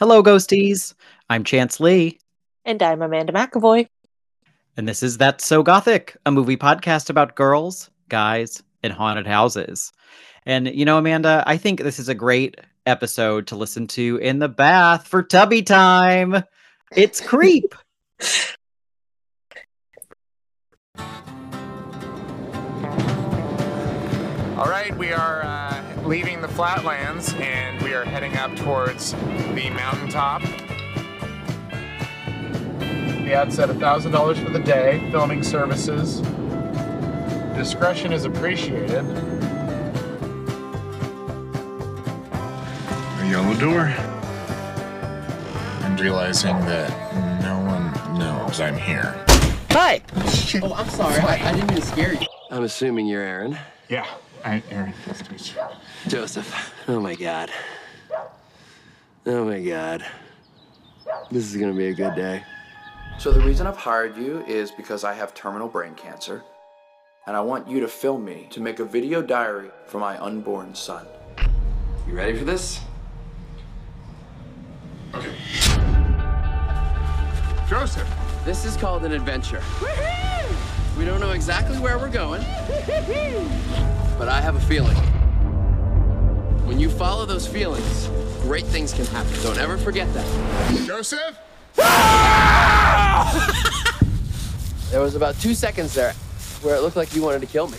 Hello, ghosties. I'm Chance Lee. And I'm Amanda McAvoy. And this is That's So Gothic, a movie podcast about girls, guys, and haunted houses. And, you know, Amanda, I think this is a great episode to listen to in the bath for tubby time. It's Creep. All right, we are leaving the flatlands and we are heading up towards the mountaintop. The ad said $1,000 for the day, filming services. Discretion is appreciated. A yellow door. I'm realizing that no one knows I'm here. Hi! Oh, I'm sorry. I didn't mean to scare you. I'm assuming you're Aaron. Yeah. I'm Aaron. Nice to meet you. Joseph. Oh, my God. Oh, my God. This is going to be a good day. So the reason I've hired you is because I have terminal brain cancer, and I want you to film me to make a video diary for my unborn son. You ready for this? Okay. Joseph. This is called an adventure. Woohoo! We don't know exactly where we're going. But I have a feeling. When you follow those feelings, great things can happen. Don't ever forget that. Joseph? Ah! There was about 2 seconds there where it looked like you wanted to kill me.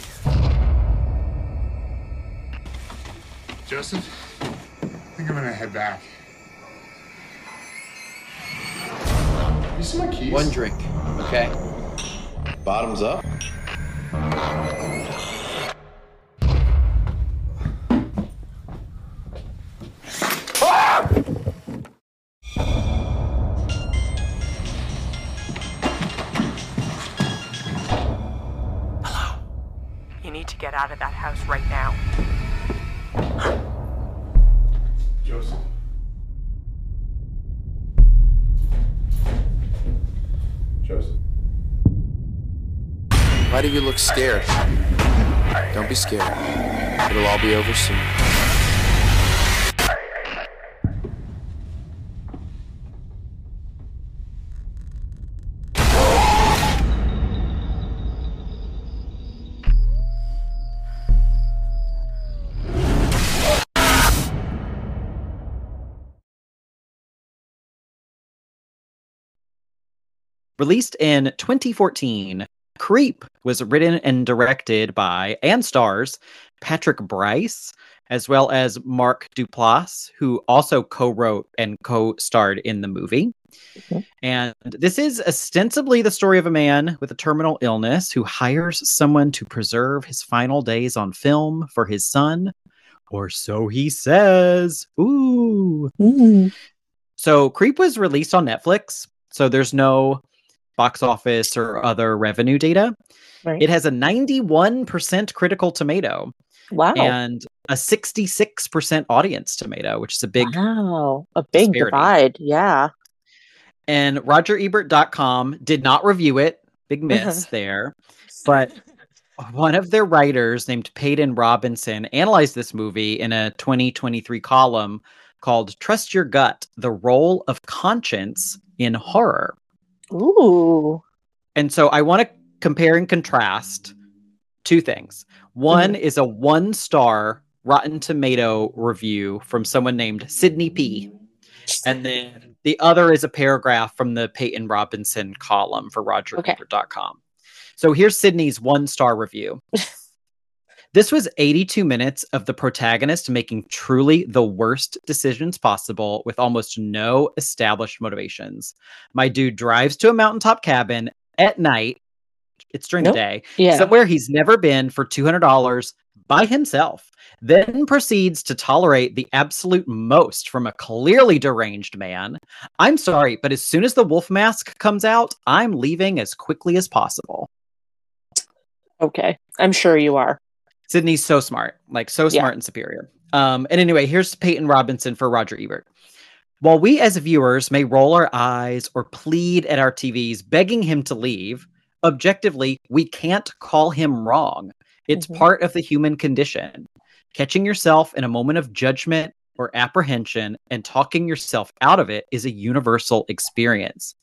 Joseph, I think I'm gonna head back. You see my keys? One drink, okay? Bottoms up. Out of that house right now. Joseph. Joseph. Why do you look scared? Don't be scared. It'll all be over soon. Released in 2014, Creep was written and directed by, and stars, Patrick Brice, as well as Mark Duplass, who also co-wrote and co-starred in the movie. Okay. And this is ostensibly the story of a man with a terminal illness who hires someone to preserve his final days on film for his son, or so he says. Ooh. Mm-hmm. So Creep was released on Netflix, so there's no box office or other revenue data. Right. It has a 91% critical tomato. Wow. And a 66% audience tomato, which is a big disparity. Divide. Yeah. And RogerEbert.com did not review it. Big miss there. But one of their writers named Peyton Robinson analyzed this movie in a 2023 column called Trust Your Gut, The Role of Conscience in Horror. Ooh. And so I want to compare and contrast two things. One is a 1-star Rotten Tomato review from someone named Sydney P. And then the other is a paragraph from the Peyton Robinson column for RogerEbert.com. Okay. So here's Sydney's 1-star review. This was 82 minutes of the protagonist making truly the worst decisions possible with almost no established motivations. My dude drives to a mountaintop cabin at night. It's during the day. Yeah. Somewhere he's never been for $200 by himself. Then proceeds to tolerate the absolute most from a clearly deranged man. I'm sorry, but as soon as the wolf mask comes out, I'm leaving as quickly as possible. Okay. I'm sure you are. Sydney's so smart, like so smart and superior. And anyway, here's Peyton Robinson for Roger Ebert. While we as viewers may roll our eyes or plead at our TVs, begging him to leave, objectively, we can't call him wrong. It's part of the human condition. Catching yourself in a moment of judgment or apprehension, and talking yourself out of it is a universal experience.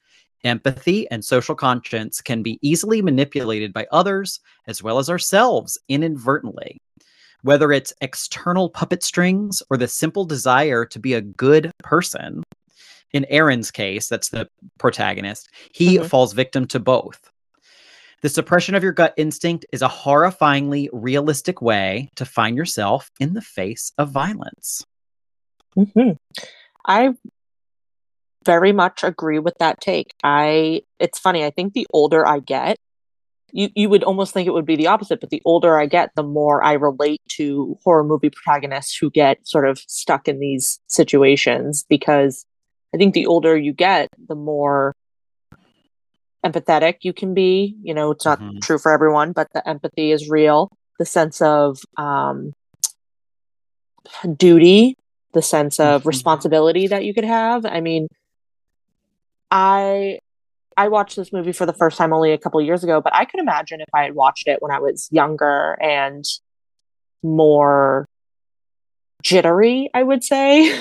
Empathy and social conscience can be easily manipulated by others as well as ourselves inadvertently. Whether it's external puppet strings or the simple desire to be a good person, in Aaron's case, that's the protagonist, he falls victim to both. The suppression of your gut instinct is a horrifyingly realistic way to find yourself in the face of violence. I very much agree with that take. It's funny. I think the older I get, you would almost think it would be the opposite, but the older I get, the more I relate to horror movie protagonists who get sort of stuck in these situations, because I think the older you get, the more empathetic you can be. You know, it's not true for everyone, but the empathy is real. The sense of duty, the sense of responsibility that you could have. I mean, I watched this movie for the first time only a couple of years ago, but I could imagine if I had watched it when I was younger and more jittery, I would say.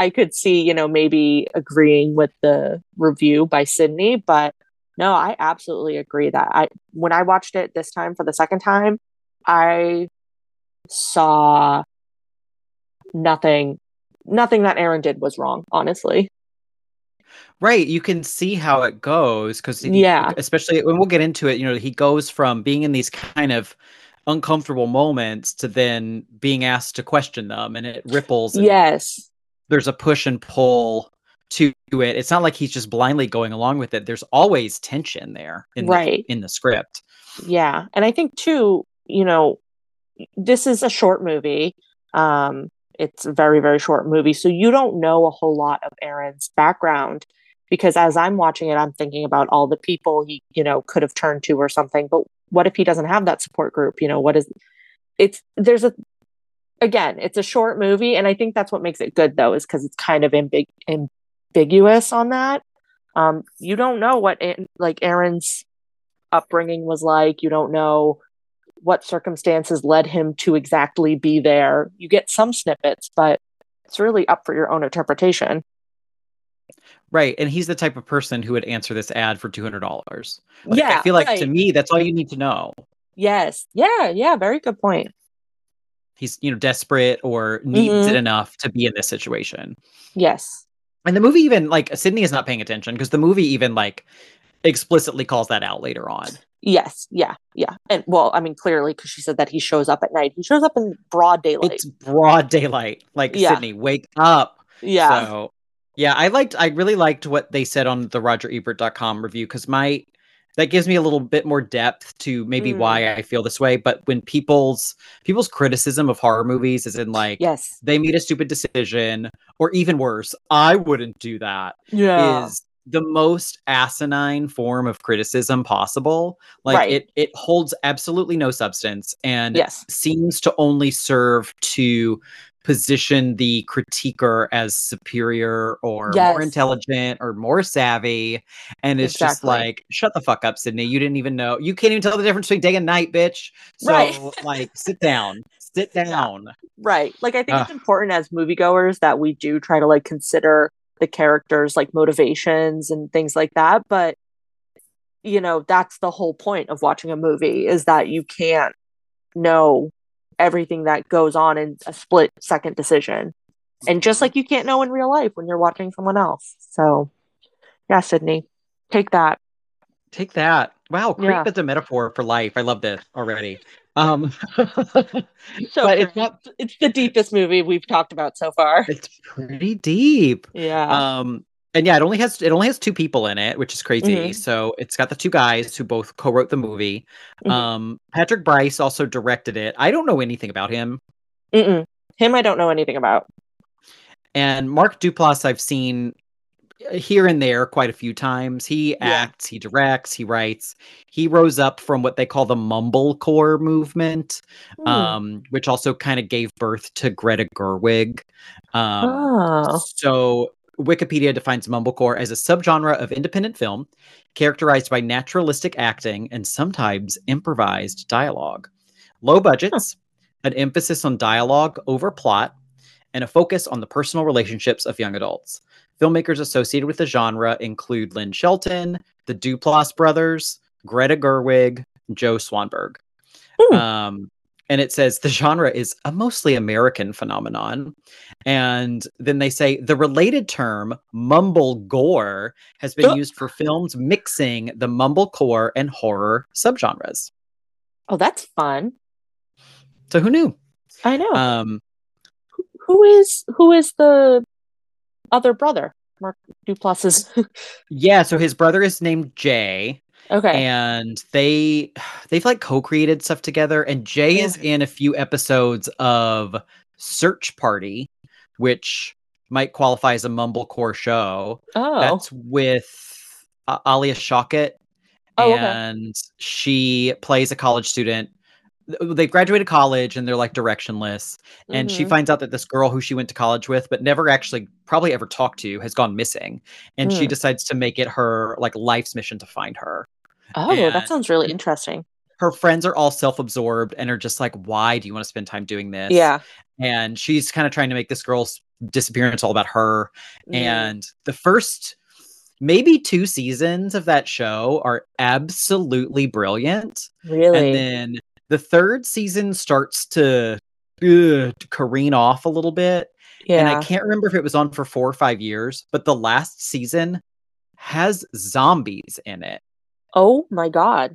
I could see, you know, maybe agreeing with the review by Sydney, but no, I absolutely agree that when I watched it this time for the second time, I saw nothing that Aaron did was wrong, honestly. Right. You can see how it goes because, especially when we'll get into it, you know, he goes from being in these kind of uncomfortable moments to then being asked to question them, and it ripples. And yes. There's a push and pull to it. It's not like he's just blindly going along with it. There's always tension there in the script. Yeah. And I think, too, you know, this is a short movie. It's a very, very short movie. So you don't know a whole lot of Aaron's background, because as I'm watching it, I'm thinking about all the people he, you know, could have turned to or something. But what if he doesn't have that support group? You know, it's a short movie. And I think that's what makes it good, though, is because it's kind of ambiguous on that. You don't know what Aaron's upbringing was like. You don't know what circumstances led him to exactly be there. You get some snippets, but it's really up for your own interpretation. Right. And he's the type of person who would answer this ad for $200. I feel like, to me, that's all you need to know. Yes. Yeah. Yeah. Very good point. He's, you know, desperate or needs it enough to be in this situation. Yes. And the movie even, like, Sydney is not paying attention because the movie even, like, explicitly calls that out later on. Yes. Yeah. Yeah. And well, I mean, clearly, because she said that he shows up at night. He shows up in broad daylight. It's broad daylight. Like, Sydney, wake up. Yeah. So, yeah, I really liked what they said on the RogerEbert.com review, because that gives me a little bit more depth to maybe why I feel this way. But when people's criticism of horror movies is in, like, they made a stupid decision, or even worse, I wouldn't do that. Yeah. Is the most asinine form of criticism possible. Like, it holds absolutely no substance and seems to only serve to position the critiquer as superior or more intelligent or more savvy. And it's just like, shut the fuck up, Sydney. You didn't even know. You can't even tell the difference between day and night, bitch. So like, sit down. Right. Like, I think it's important as moviegoers that we do try to, like, consider the characters, like, motivations and things like that, but, you know, that's the whole point of watching a movie, is that you can't know everything that goes on in a split second decision, and just like you can't know in real life when you're watching someone else. So yeah, Sydney, take that. Wow, Creep is a metaphor for life. I love this already. It's the deepest movie we've talked about so far. It's pretty deep. Yeah. And yeah, it only has two people in it, which is crazy. So it's got the two guys who both co-wrote the movie. Patrick Brice also directed it. I don't know anything about him. Him, I don't know anything about. And Mark Duplass, I've seen here and there quite a few times. He acts, he directs, he writes. He rose up from what they call the mumblecore movement, which also kind of gave birth to Greta Gerwig. So Wikipedia defines mumblecore as a subgenre of independent film characterized by naturalistic acting and sometimes improvised dialogue, low budgets, an emphasis on dialogue over plot, and a focus on the personal relationships of young adults. Filmmakers associated with the genre include Lynn Shelton, the Duplass brothers, Greta Gerwig, Joe Swanberg. And it says the genre is a mostly American phenomenon. And then they say the related term mumble gore has been used for films mixing the mumblecore and horror subgenres. Oh, that's fun. So who knew? I know. Who is the other brother? Mark Duplass's. Yeah. So his brother is named Jay. Okay. And they've like co-created stuff together. And Jay is in a few episodes of Search Party, which might qualify as a mumblecore show. Oh. That's with Alia Shockett. Oh, and she plays a college student. They've graduated college and they're like directionless. And she finds out that this girl who she went to college with, but never actually probably ever talked to, has gone missing. And she decides to make it her like life's mission to find her. Oh, and that sounds really interesting. Her friends are all self-absorbed and are just like, why do you want to spend time doing this? Yeah. And she's kind of trying to make this girl's disappearance all about her. And the first maybe 2 seasons of that show are absolutely brilliant. Really? And then the 3rd season starts to careen off a little bit. Yeah. And I can't remember if it was on for 4 or 5 years, but the last season has zombies in it. Oh my God.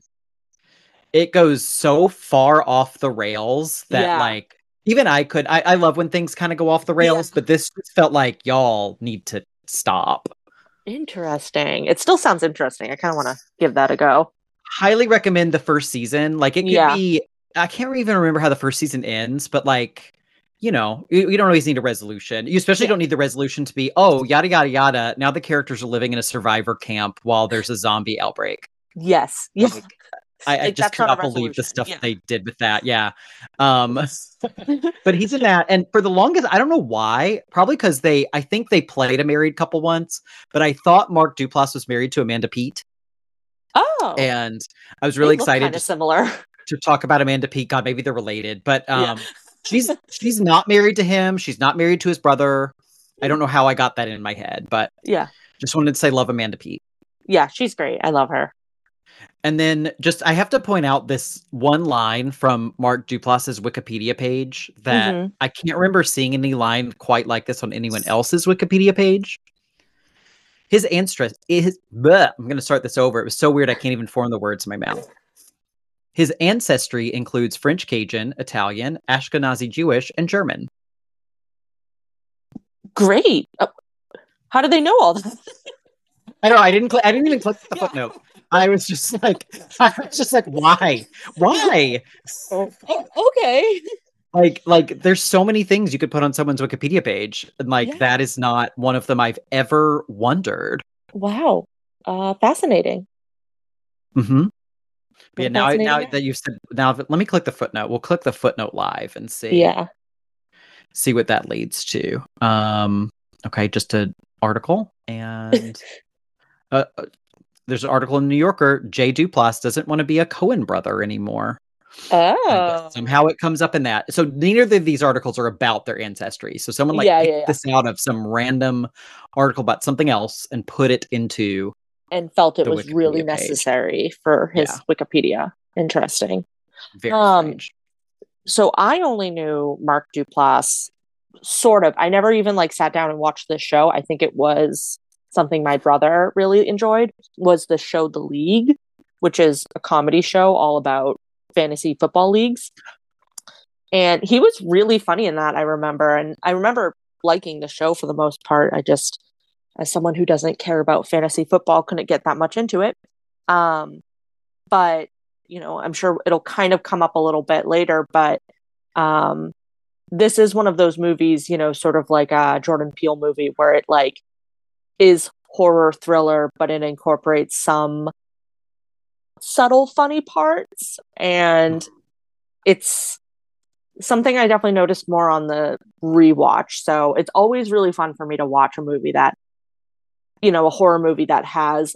It goes so far off the rails that like, even I love when things kind of go off the rails, but this felt like y'all need to stop. Interesting. It still sounds interesting. I kind of want to give that a go. Highly recommend the first season. Like, it could be, I can't even remember how the first season ends, but like, you know, you don't always need a resolution. You especially don't need the resolution to be, oh, yada, yada, yada. Now the characters are living in a survivor camp while there's a zombie outbreak. Yes. Yes. Like, I just cannot believe the stuff they did with that. Yeah. But he's in that. And for the longest, I don't know why, probably because I think they played a married couple once, but I thought Mark Duplass was married to Amanda Peet. Oh. And I was really excited to talk about Amanda Peet. God, maybe they're related, but she's not married to him. She's not married to his brother. I don't know how I got that in my head, but just wanted to say love Amanda Peet. Yeah, she's great. I love her. And then I have to point out this one line from Mark Duplass's Wikipedia page that I can't remember seeing any line quite like this on anyone else's Wikipedia page. His ancestors, I'm going to start this over. It was so weird. I can't even form the words in my mouth. His ancestry includes French Cajun, Italian, Ashkenazi Jewish, and German. Great. How do they know all that? I don't know. I didn't even click the footnote. I was just like, why? Okay. Like, there's so many things you could put on someone's Wikipedia page. And that is not one of them I've ever wondered. Wow. Fascinating. Mm-hmm. But yeah, now that you've said, let me click the footnote. We'll click the footnote live and see. Yeah. See what that leads to. Okay. Just an article and, there's an article in New Yorker. Jay Duplass doesn't want to be a Coen brother anymore. Oh. Somehow it comes up in that. So neither of these articles are about their ancestry. So someone picked this out of some random article about something else and put it into and felt it was Wikipedia really page. Necessary for his Wikipedia. Interesting. Very strange. So I only knew Mark Duplass sort of. I never even sat down and watched this show. I think it was something my brother really enjoyed was the show The League, which is a comedy show all about fantasy football leagues. And he was really funny in that, I remember. And I remember liking the show for the most part. I just, as someone who doesn't care about fantasy football, couldn't get that much into it. But, you know, I'm sure it'll kind of come up a little bit later. But this is one of those movies, you know, sort of like a Jordan Peele movie where it is horror thriller, but it incorporates some subtle funny parts. And it's something I definitely noticed more on the rewatch. So it's always really fun for me to watch a movie that, you know, a horror movie that has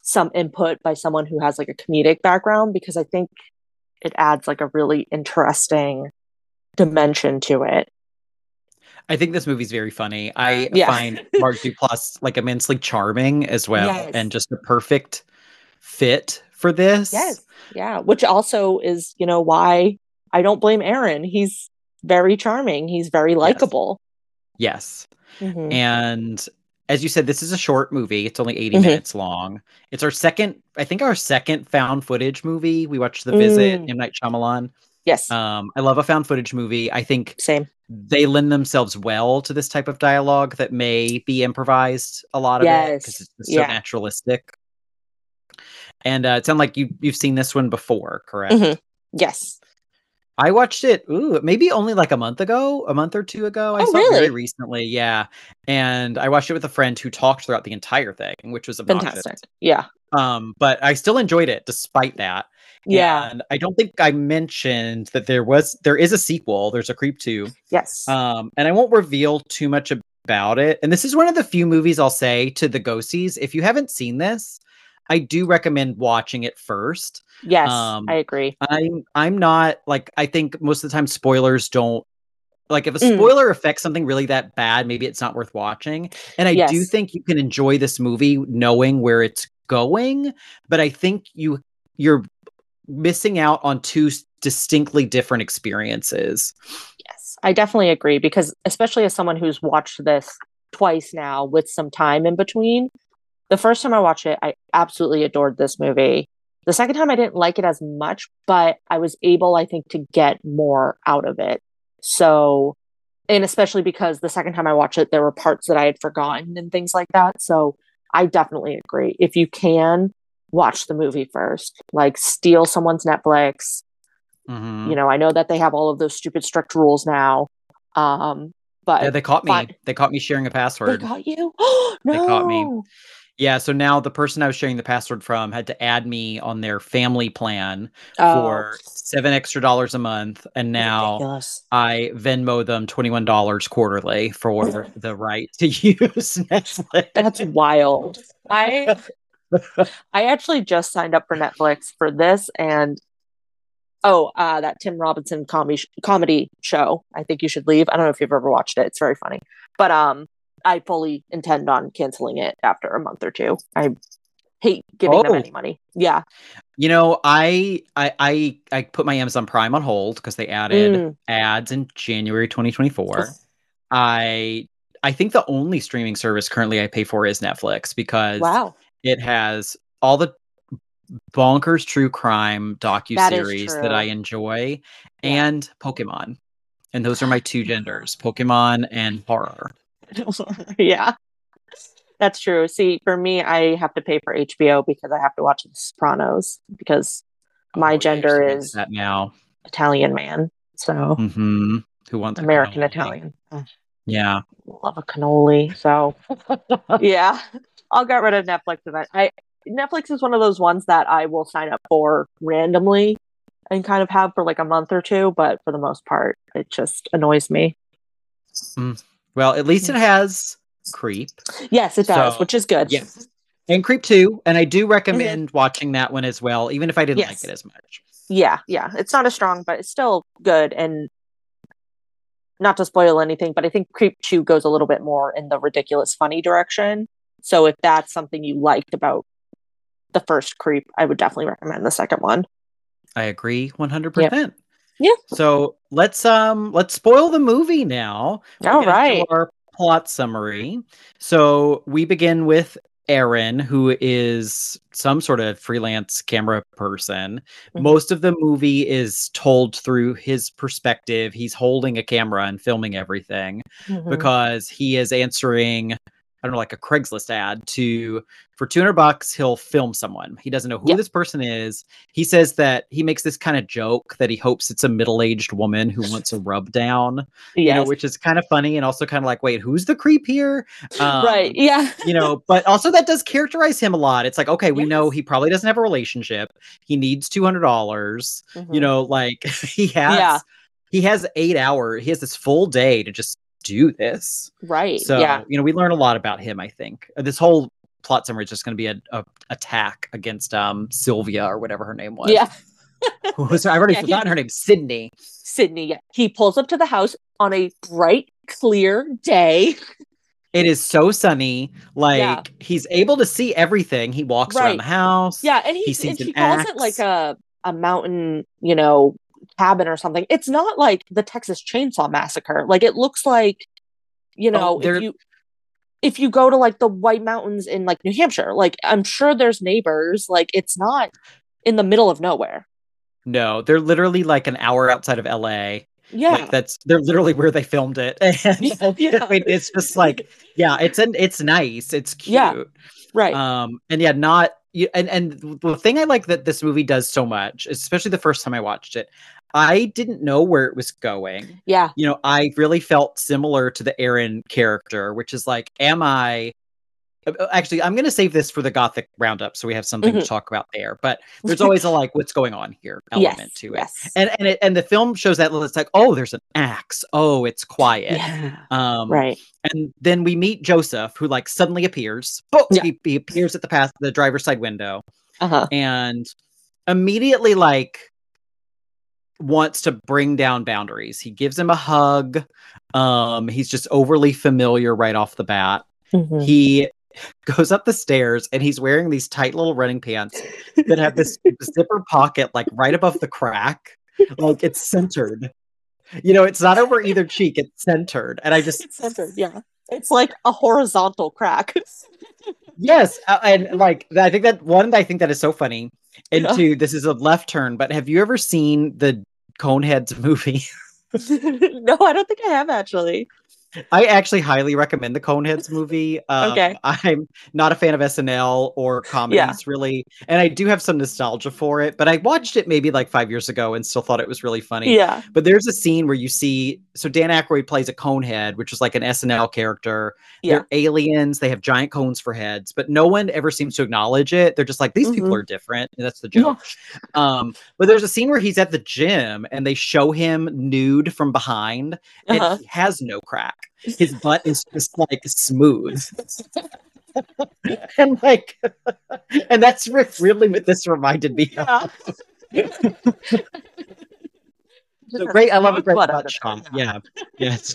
some input by someone who has a comedic background, because I think it adds a really interesting dimension to it. I think this movie's very funny. I find Mark Duplass like immensely charming as well, and just a perfect fit for this. Yes. Yeah. Which also is, you know, why I don't blame Aaron. He's very charming. He's very likable. Yes. Yes. Mm-hmm. And as you said, this is a short movie. It's only 80 minutes long. It's our second, I think our second found footage movie. We watched The Visit, M. Night Shyamalan. Yes. I love a found footage movie. I think they lend themselves well to this type of dialogue that may be improvised a lot of it, because it's so naturalistic. And it sounds like you've seen this one before, correct? Mm-hmm. Yes. I watched it, maybe only like a month or two ago. I saw it very recently, and I watched it with a friend who talked throughout the entire thing, which was obnoxious. Fantastic, but I still enjoyed it despite that. Yeah. And I don't think I mentioned that there is a sequel. There's a Creep 2. Yes. And I won't reveal too much about it. And this is one of the few movies I'll say to the ghosties, if you haven't seen this, I do recommend watching it first. Yes, I agree. I'm not like, I think most of the time spoilers don't, like if a spoiler affects something really that bad, maybe it's not worth watching. And I do think you can enjoy this movie knowing where it's going, but I think you're missing out on two distinctly different experiences. Yes, I definitely agree, because especially as someone who's watched this twice now with some time in between, the first time I watched it, I absolutely adored this movie. The second time I didn't like it as much, but I was able, I think, to get more out of it. So, and especially because the second time I watched it, there were parts that I had forgotten and things like that. So I definitely agree. If you can, watch the movie first, like steal someone's Netflix. Mm-hmm. You know, I know that they have all of those stupid strict rules now. But yeah, they caught me. They caught me sharing a password. They caught you? No. They caught me. Yeah, so now the person I was sharing the password from had to add me on their family plan for $7 extra a month. And now ridiculous. I Venmo them $21 quarterly for the right to use Netflix. That's wild. I actually just signed up for Netflix for this and that Tim Robinson comedy show, I Think You Should Leave. I don't know if you've ever watched it. It's very funny. But I fully intend on canceling it after a month or two. I hate giving them any money. Yeah. You know, I put my Amazon Prime on hold because they added ads in January 2024. I think the only streaming service currently I pay for is Netflix, because it has all the bonkers true crime docuseries that I enjoy and Pokemon. And those are my two genders, Pokemon and horror. Yeah, that's true. See, for me, I have to pay for HBO because I have to watch The Sopranos, because my gender is that now Italian man. So who wants American cannoli? Italian? Yeah, love a cannoli. So yeah, I'll get rid of Netflix. Netflix is one of those ones that I will sign up for randomly and kind of have for like a month or two, but for the most part, it just annoys me. Well, at least it has Creep. Yes, it does, which is good. Yes. And Creep 2. And I do recommend watching that one as well, even if I didn't like it as much. Yeah, yeah. It's not as strong, but it's still good. And not to spoil anything, but I think Creep 2 goes a little bit more in the ridiculous funny direction. So if that's something you liked about the first Creep, I would definitely recommend the second one. I agree 100%. Yep. Yeah. So let's spoil the movie now. All right. Our plot summary. So we begin with Aaron, who is some sort of freelance camera person. Mm-hmm. Most of the movie is told through his perspective. He's holding a camera and filming everything because he is answering, I don't know, like a Craigslist ad for $200, he'll film someone. He doesn't know who this person is. He says that he makes this kind of joke that he hopes it's a middle-aged woman who wants a rub down, you know, which is kind of funny and also kind of like, wait, who's the creep here? Right. Yeah. You know, but also that does characterize him a lot. It's like, okay, we know he probably doesn't have a relationship. He needs $200. You know, like he has 8 hours. He has this full day to just do this, right? So you know, we learn a lot about him. I think this whole plot summary is just going to be an attack against Sylvia or whatever her name was. Yeah. I've already forgotten her name. Sydney. Yeah. He pulls up to the house on a bright clear day. It is so sunny. Like, yeah. He's able to see everything. He walks around the house. Yeah, and he sees an axe. It like a mountain, you know, cabin or something. It's not like the Texas Chainsaw Massacre. Like, it looks like, you know, if you go to like the White Mountains in like New Hampshire, like I'm sure there's neighbors. Like, it's not in the middle of nowhere. No, they're literally like an hour outside of LA. Yeah, like they're literally where they filmed it. And yeah. I mean, it's just like, yeah, it's nice, it's cute, right? And yeah, not you. And the thing I like that this movie does so much, especially the first time I watched it, I didn't know where it was going. Yeah, you know, I really felt similar to the Aaron character, which is like, I'm going to save this for the Gothic roundup, so we have something to talk about there. But there's always a like, what's going on here element to it. Yes. And the film shows that it's like, oh, there's an axe. Oh, it's quiet. Yeah. Right. And then we meet Joseph, who like suddenly appears. Oh, yeah. He appears at the driver's side window, and immediately like wants to bring down boundaries. He gives him a hug. He's just overly familiar right off the bat. Mm-hmm. He goes up the stairs and he's wearing these tight little running pants that have this zipper pocket like right above the crack, like it's centered, you know, it's not over either cheek, it's centered. And I just, it's centered, yeah, it's like a horizontal crack. Yes, and like I think that is so funny. And two, this is a left turn, but have you ever seen the Coneheads movie? No, I don't think I have, actually. I actually highly recommend the Coneheads movie. Okay. I'm not a fan of SNL or comedies, really. And I do have some nostalgia for it, but I watched it maybe like 5 years ago and still thought it was really funny. Yeah. But there's a scene where you see, so Dan Aykroyd plays a Conehead, which is like an SNL character. Yeah. They're aliens. They have giant cones for heads, but no one ever seems to acknowledge it. They're just like, these people are different. And that's the joke. Yeah. But there's a scene where he's at the gym and they show him nude from behind, and he has no crack. His butt is just like smooth. And like, and that's really what this reminded me of. So great. I love a great butt chomp. Yeah. Yes.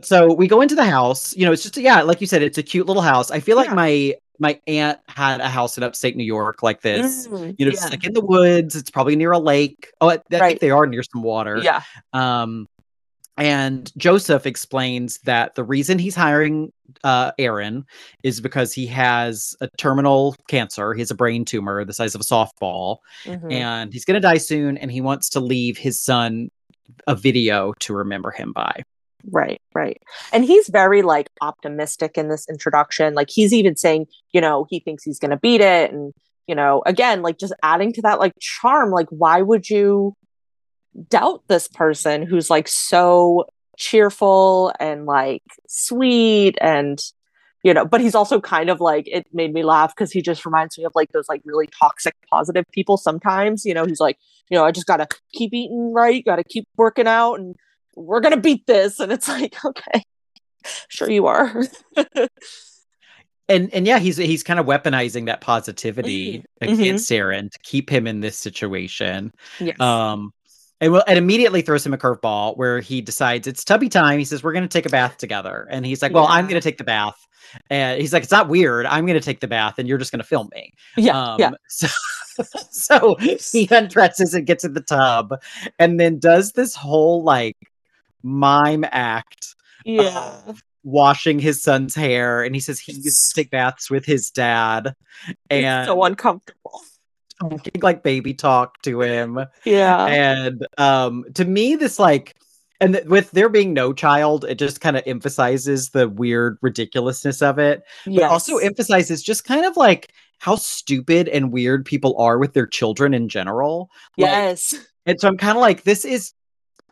So we go into the house, you know, it's just, like you said, it's a cute little house. I feel like my aunt had a house in upstate New York like this, you know, just like in the woods. It's probably near a lake. Oh, I think they are near some water. Yeah. And Joseph explains that the reason he's hiring Aaron is because he has a terminal cancer. He has a brain tumor the size of a softball, and he's going to die soon. And he wants to leave his son a video to remember him by. Right, right. And he's very like optimistic in this introduction. Like, he's even saying, you know, he thinks he's going to beat it. And, you know, again, like just adding to that like charm, like, why would you doubt this person who's like so cheerful and like sweet? And, you know, but he's also kind of like, it made me laugh because he just reminds me of like those like really toxic positive people sometimes, you know, who's like, you know, I just gotta keep eating right, gotta keep working out, and we're gonna beat this. And it's like, okay, sure you are. And yeah, he's kind of weaponizing that positivity against Aaron to keep him in this situation. Yes. And immediately throws him a curveball where he decides it's tubby time. He says, we're going to take a bath together. And he's like, well, I'm going to take the bath. And he's like, it's not weird. I'm going to take the bath and you're just going to film me. Yeah, So he undresses and gets in the tub and then does this whole like mime act. Yeah. Washing his son's hair. And he says he used to take baths with his dad. And it's so uncomfortable. Like baby talk to him. Yeah. And to me, this like, and with there being no child, it just kind of emphasizes the weird ridiculousness of it. Yes. But also emphasizes just kind of like how stupid and weird people are with their children in general. Like, yes. And so I'm kind of like, this is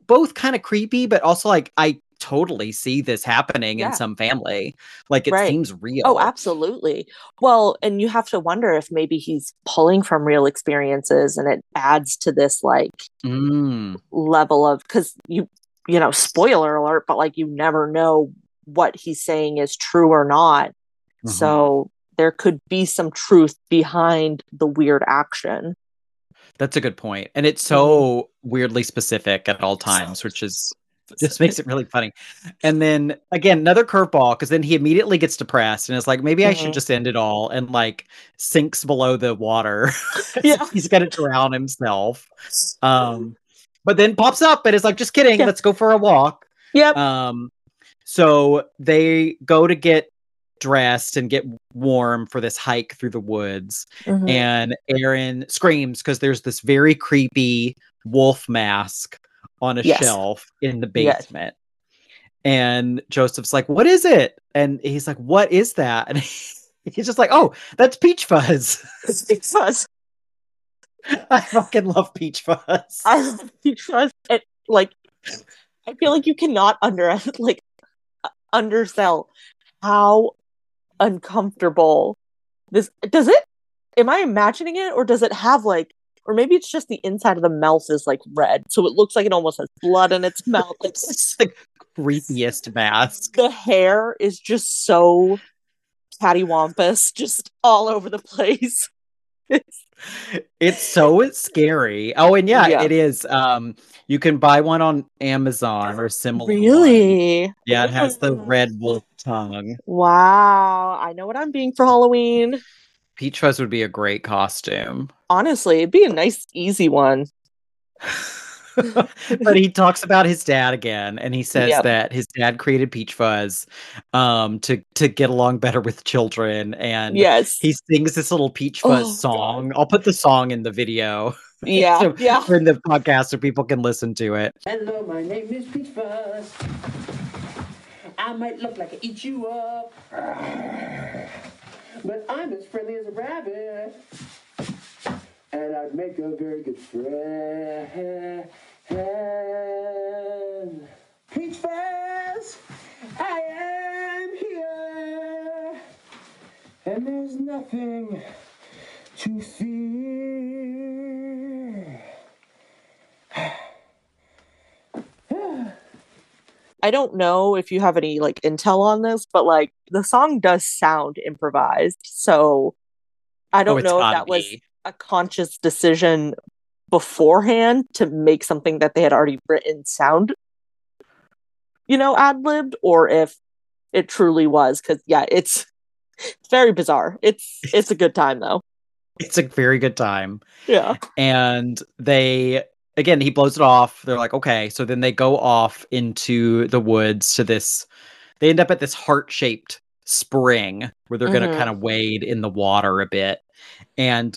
both kind of creepy, but also like, I totally see this happening in some family. Like, it seems real. Oh, absolutely. Well, and you have to wonder if maybe he's pulling from real experiences, and it adds to this like level of, because you know, spoiler alert, but like, you never know what he's saying is true or not. So there could be some truth behind the weird action. That's a good point. And it's so weirdly specific at all times, which is Just makes it really funny. And then again, another curveball, because then he immediately gets depressed and it's like, maybe I should just end it all, and like sinks below the water. Yeah. He's gonna drown himself. But then pops up and it's like, just kidding, let's go for a walk. Yep. So they go to get dressed and get warm for this hike through the woods. Mm-hmm. And Aaron screams because there's this very creepy wolf mask on a shelf in the basement. And Joseph's like, what is it? And he's like, what is that? And he's just like, oh, that's Peach Fuzz. It's Peach Fuzz. I fucking love Peach Fuzz. I love Peach Fuzz. It, like, I feel like you cannot undersell how uncomfortable this does. It, am I imagining it, or does it have like, or maybe it's just the inside of the mouth is like red, so it looks like it almost has blood in its mouth. Like, it's just the creepiest mask. The hair is just so cattywampus, just all over the place. It's so scary. Oh, and yeah, it is. You can buy one on Amazon or similar. Really? One. Yeah, it has the red wolf tongue. Wow. I know what I'm being for Halloween. Peach Fuzz would be a great costume. Honestly, it'd be a nice, easy one. But he talks about his dad again, and he says that his dad created Peach Fuzz to get along better with children, and he sings this little Peach Fuzz song. God. I'll put the song in the video. Yeah, in the podcast so people can listen to it. Hello, my name is Peach Fuzz. I might look like I eat you up, but I'm as friendly as a rabbit. And I'd make a very good friend. Peach Fuzz, I am here. And there's nothing to fear. I don't know if you have any like intel on this, but like the song does sound improvised. So I don't know if that was a conscious decision beforehand to make something that they had already written sound, ad-libbed, or if it truly was, because it's very bizarre. It's a good time though. It's a very good time. Yeah. And they, again, he blows it off. They're like, okay. So then they go off into the woods to this, they end up at this heart-shaped spring where they're going to kind of wade in the water a bit. And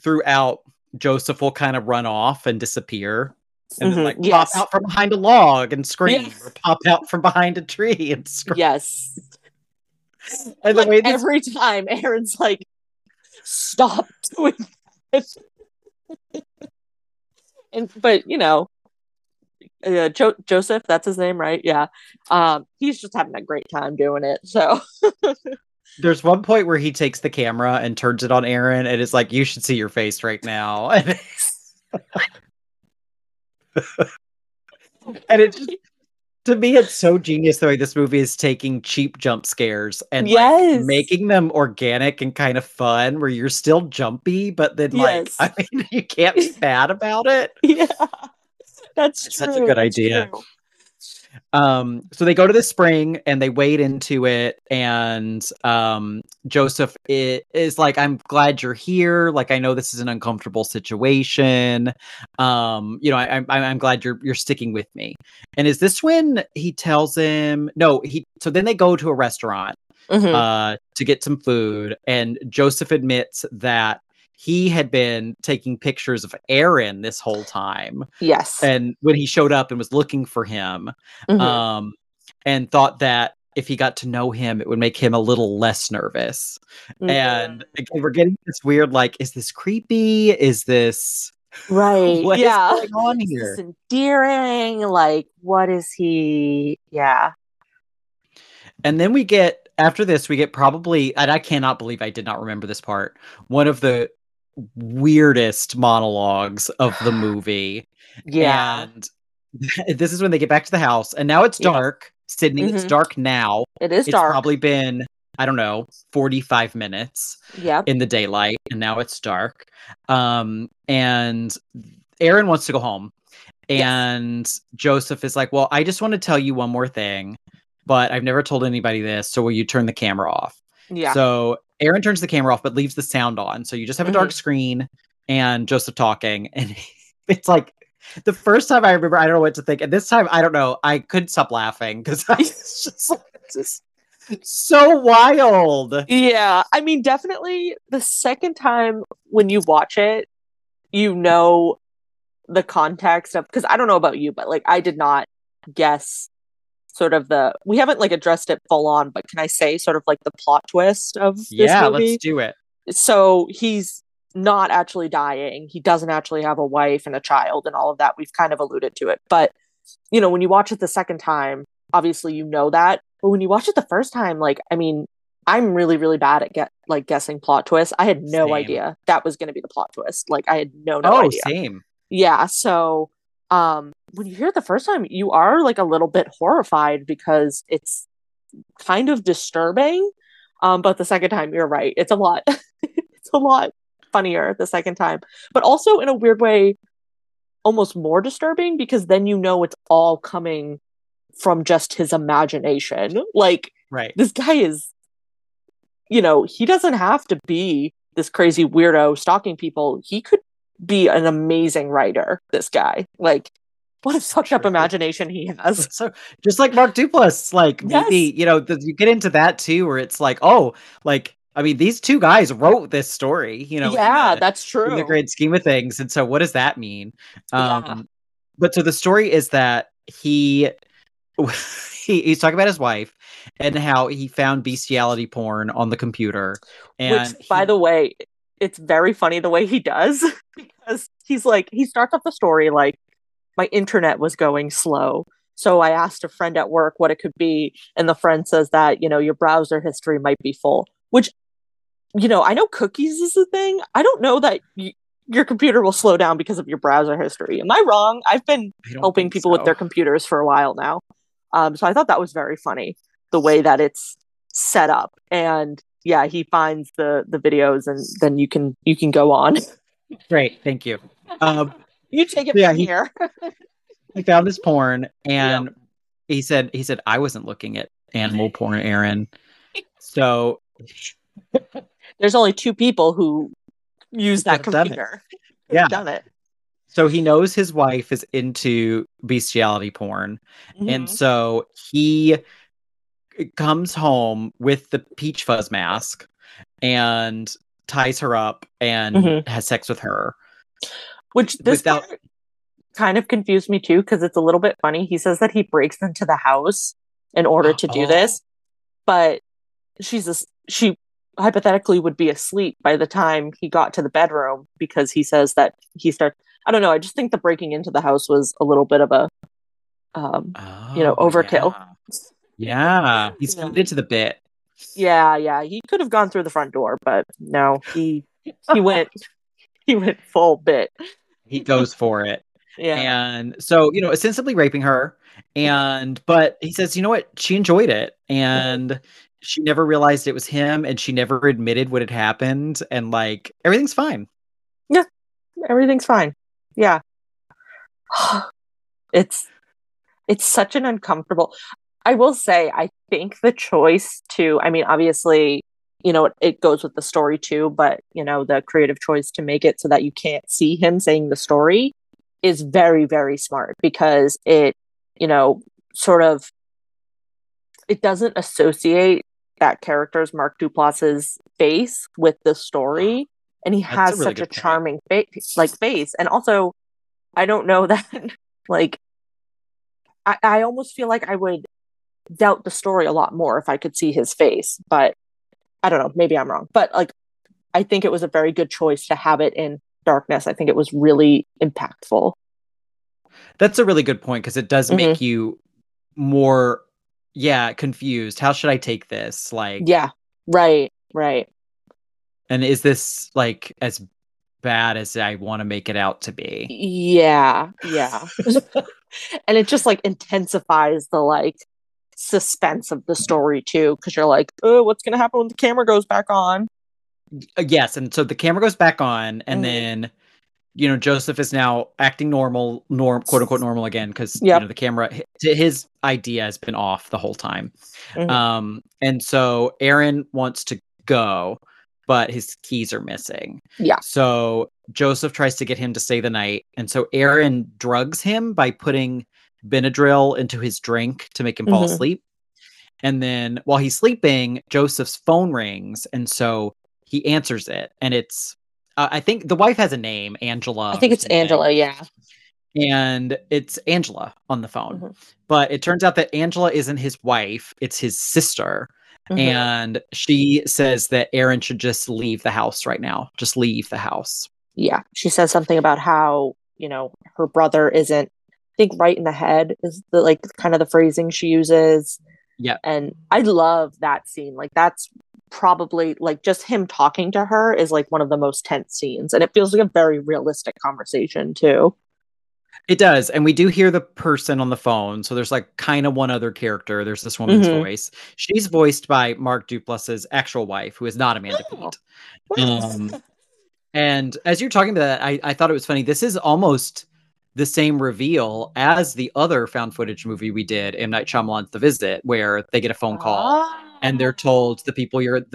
throughout, Joseph will kind of run off and disappear, and then, like, pop out from behind a log and scream, or pop out from behind a tree and scream. Yes. And like, the way every time Aaron's like, stop doing that. But Joseph, that's his name, right? Yeah. He's just having a great time doing it. So there's one point where he takes the camera and turns it on Aaron, and it's like, you should see your face right now. And it's just, to me, it's so genius the way this movie is taking cheap jump scares and like, making them organic and kind of fun, where you're still jumpy, but then like, I mean, you can't be bad about it. Yeah, that's true. Such a good idea. So they go to the spring and they wade into it, and Joseph is like, I'm glad you're here. Like, I know this is an uncomfortable situation. I'm glad you're sticking with me. And is this when he tells him so then they go to a restaurant to get some food, and Joseph admits that he had been taking pictures of Aaron this whole time. Yes. And when he showed up and was looking for him, and thought that if he got to know him, it would make him a little less nervous. Mm-hmm. And again, we're getting this weird, like, is this creepy? Is this right? What is going on here? It's endearing. Like, what is he? Yeah. And then after this, we get probably, and I cannot believe I did not remember this part, one of the weirdest monologues of the movie. Yeah. And this is when they get back to the house, and now it's dark. Sydney, it's dark now. It's dark. It's probably been, I don't know, 45 minutes in the daylight, and now it's dark. And Aaron wants to go home, And yes. Joseph is like, well, I just want to tell you one more thing, but I've never told anybody this. So will you turn the camera off? Yeah. So Aaron turns the camera off, but leaves the sound on. So you just have a dark screen and Joseph talking. And it's like the first time I remember, I don't know what to think. And this time, I don't know. I couldn't stop laughing because I was just like, just so wild. Yeah. I mean, definitely the second time when you watch it, you know the context of, because I don't know about you, but like I did not guess sort of the, we haven't like addressed it full on, but can I say sort of like the plot twist of this movie? Yeah, let's do it. So he's not actually dying. He doesn't actually have a wife and a child and all of that. We've kind of alluded to it. But, you know, when you watch it the second time, obviously you know that. But when you watch it the first time, like, I mean, I'm really, really bad at guessing plot twists. I had no idea that was going to be the plot twist. Like, I had no idea. Oh, same. Yeah, so when you hear it the first time, you are like a little bit horrified because it's kind of disturbing. But the second time, you're right. It's a lot. It's a lot funnier the second time. But also in a weird way, almost more disturbing because then you know it's all coming from just his imagination. Like, right. This guy is, you know, he doesn't have to be this crazy weirdo stalking people. He could be an amazing writer, this guy. Like, what a fucked up imagination he has. So just like Mark Duplass, like maybe, you know, you get into that too, where it's like, oh, like, I mean, these two guys wrote this story, you know. Yeah, that's true. In the grand scheme of things. And so what does that mean? But so the story is that he's talking about his wife and how he found bestiality porn on the computer. And which, by the way, it's very funny the way he does, because he's like, he starts off the story like, my internet was going slow, so I asked a friend at work what it could be, and the friend says that, you know, your browser history might be full, which, you know, I know cookies is a thing. I don't know that your computer will slow down because of your browser history. Am I wrong? I've been helping people with their computers for a while now. So I thought that was very funny, the way that it's set up. And yeah, he finds the videos, and then you can go on. Great, thank you. You take it from here. He found this porn, and he said I wasn't looking at animal porn, Aaron. So there's only two people who use that computer. Yeah, done it. So he knows his wife is into bestiality porn, and so he comes home with the Peach Fuzz mask and ties her up and has sex with her. Which this kind of confused me too, because it's a little bit funny. He says that he breaks into the house in order to do this, but she hypothetically would be asleep by the time he got to the bedroom, because he says that he starts, I don't know, I just think the breaking into the house was a little bit of a overkill. Yeah. Yeah, he's committed to the bit. Yeah. He could have gone through the front door, but no, he went full bit. He goes for it. Yeah. And so, you know, ostensibly raping her. But he says, you know what? She enjoyed it. And she never realized it was him, and she never admitted what had happened. And like, everything's fine. Yeah. Everything's fine. Yeah. It's such an uncomfortable, I will say, I think the choice to, I mean, obviously, you know, it goes with the story too, but, you know, the creative choice to make it so that you can't see him saying the story is very, very smart, because it, you know, sort of, it doesn't associate that character's, Mark Duplass's, face with the story. And he has such a charming face. And also, I don't know that, like, I almost feel like I would doubt the story a lot more if I could see his face, but I don't know, maybe I'm wrong. But like, I think it was a very good choice to have it in darkness. I think it was really impactful. That's a really good point, because it does make you more confused. How should I take this? Like, yeah, right. And is this like as bad as I want to make it out to be? Yeah. And it just like intensifies the like suspense of the story too, because you're like, oh, what's gonna happen when the camera goes back on? Yes, and so the camera goes back on, and then you know, Joseph is now acting quote unquote normal again, because you know, the camera, his idea has been off the whole time. Mm-hmm. And so Aaron wants to go, but his keys are missing. Yeah. So Joseph tries to get him to stay the night. And so Aaron drugs him by putting Benadryl into his drink to make him fall asleep. And then while he's sleeping, Joseph's phone rings. And so he answers it. And it's, I think the wife has a name, Angela. I think it's Angela, yeah. And it's Angela on the phone. Mm-hmm. But it turns out that Angela isn't his wife. It's his sister. Mm-hmm. And she says that Aaron should just leave the house right now. Just leave the house. Yeah. She says something about how, you know, her brother isn't, I think, right in the head is the, like, kind of the phrasing she uses. Yeah. And I love that scene. Like, that's probably, like, just him talking to her is, like, one of the most tense scenes. And it feels like a very realistic conversation too. It does. And we do hear the person on the phone. So there's, like, kind of one other character. There's this woman's voice. She's voiced by Mark Duplass's actual wife, who is not Amanda Peet. And as you're talking about that, I thought it was funny. This is almost the same reveal as the other found footage movie we did, M. Night Shyamalan's The Visit, where they get a phone call and they're told the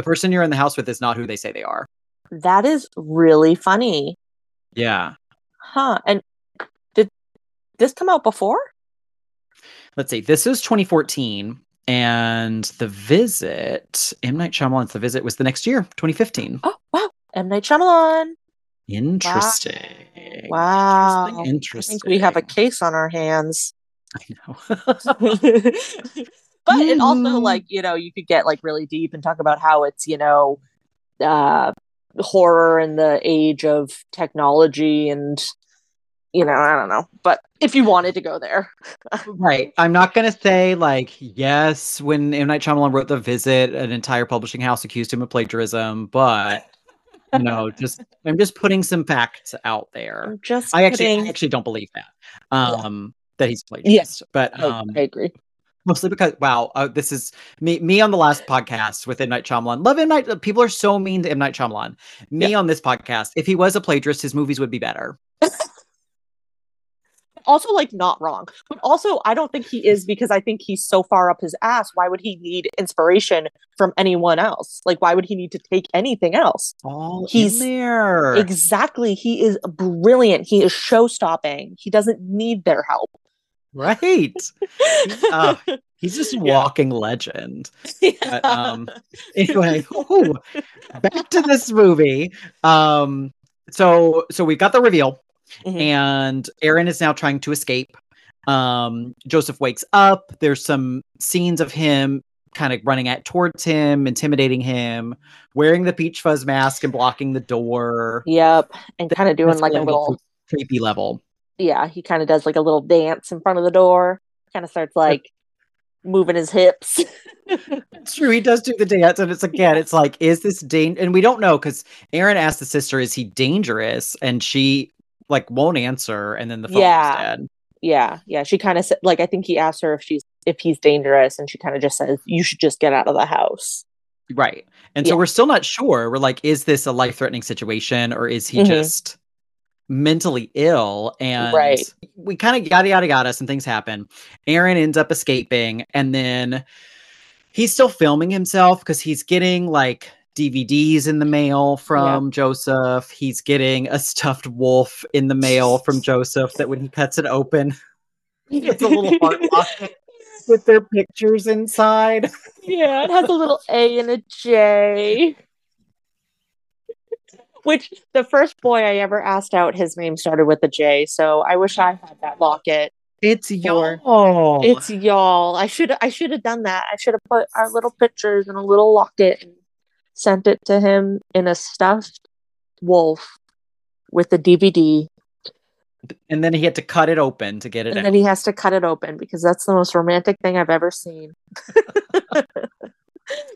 person you're in the house with is not who they say they are. That is really funny. Yeah. Huh. And did this come out before? Let's see. This is 2014, and The Visit, M. Night Shyamalan's The Visit, was the next year, 2015. Oh, wow. M. Night Shyamalan. Interesting. Wow. Interesting. I think we have a case on our hands. I know. But it also, like, you know, you could get, like, really deep and talk about how it's, you know, horror in the age of technology and, you know, I don't know. But if you wanted to go there. Right. I'm not going to say, like, yes, when M. Night Shyamalan wrote The Visit, an entire publishing house accused him of plagiarism, but... No, I'm just putting some facts out there. I actually don't believe that. That he's played. Yes, but I agree. Mostly because this is me on the last podcast with M. Night Shyamalan. Love M. Night. People are so mean to M. Night Shyamalan. On this podcast, if he was a plagiarist, his movies would be better. Also, like, not wrong, but also I don't think he is, because I think he's so far up his ass. Why would he need inspiration from anyone else? Like, why would he need to take anything else? Oh, he's there. Exactly. He is brilliant. He is show-stopping. He doesn't need their help. Right. He's just a walking legend. Yeah. But, anyway, back to this movie. So we've got the reveal. Mm-hmm. And Aaron is now trying to escape. Joseph wakes up. There's some scenes of him kind of running towards him, intimidating him, wearing the Peach Fuzz mask and blocking the door. Yep. And kind of doing, like, a little creepy level. Yeah. He kind of does, like, a little dance in front of the door. Kind of starts, like, moving his hips. It's true. He does do the dance, and it's, again, it's like, is this danger? And we don't know, because Aaron asked the sister, is he dangerous? And she... like, won't answer, and then the phone's dead. Yeah. She kind of said, like, I think he asked her if he's dangerous, and she kind of just says, "You should just get out of the house." Right, and so we're still not sure. We're like, is this a life-threatening situation, or is he just mentally ill? And we kind of yada yada, some things happen. Aaron ends up escaping, and then he's still filming himself because he's getting, like, DVDs in the mail from Joseph. He's getting a stuffed wolf in the mail from Joseph that when he cuts it open, it's a little heart pocket with their pictures inside. Yeah, it has a little A and a J. Which, the first boy I ever asked out, his name started with a J, so I wish I had that locket. It's y'all. It's y'all. I should have done that. I should have put our little pictures in a little locket and sent it to him in a stuffed wolf with a DVD. And then he had to cut it open to get it out. And then he has to cut it open because that's the most romantic thing I've ever seen.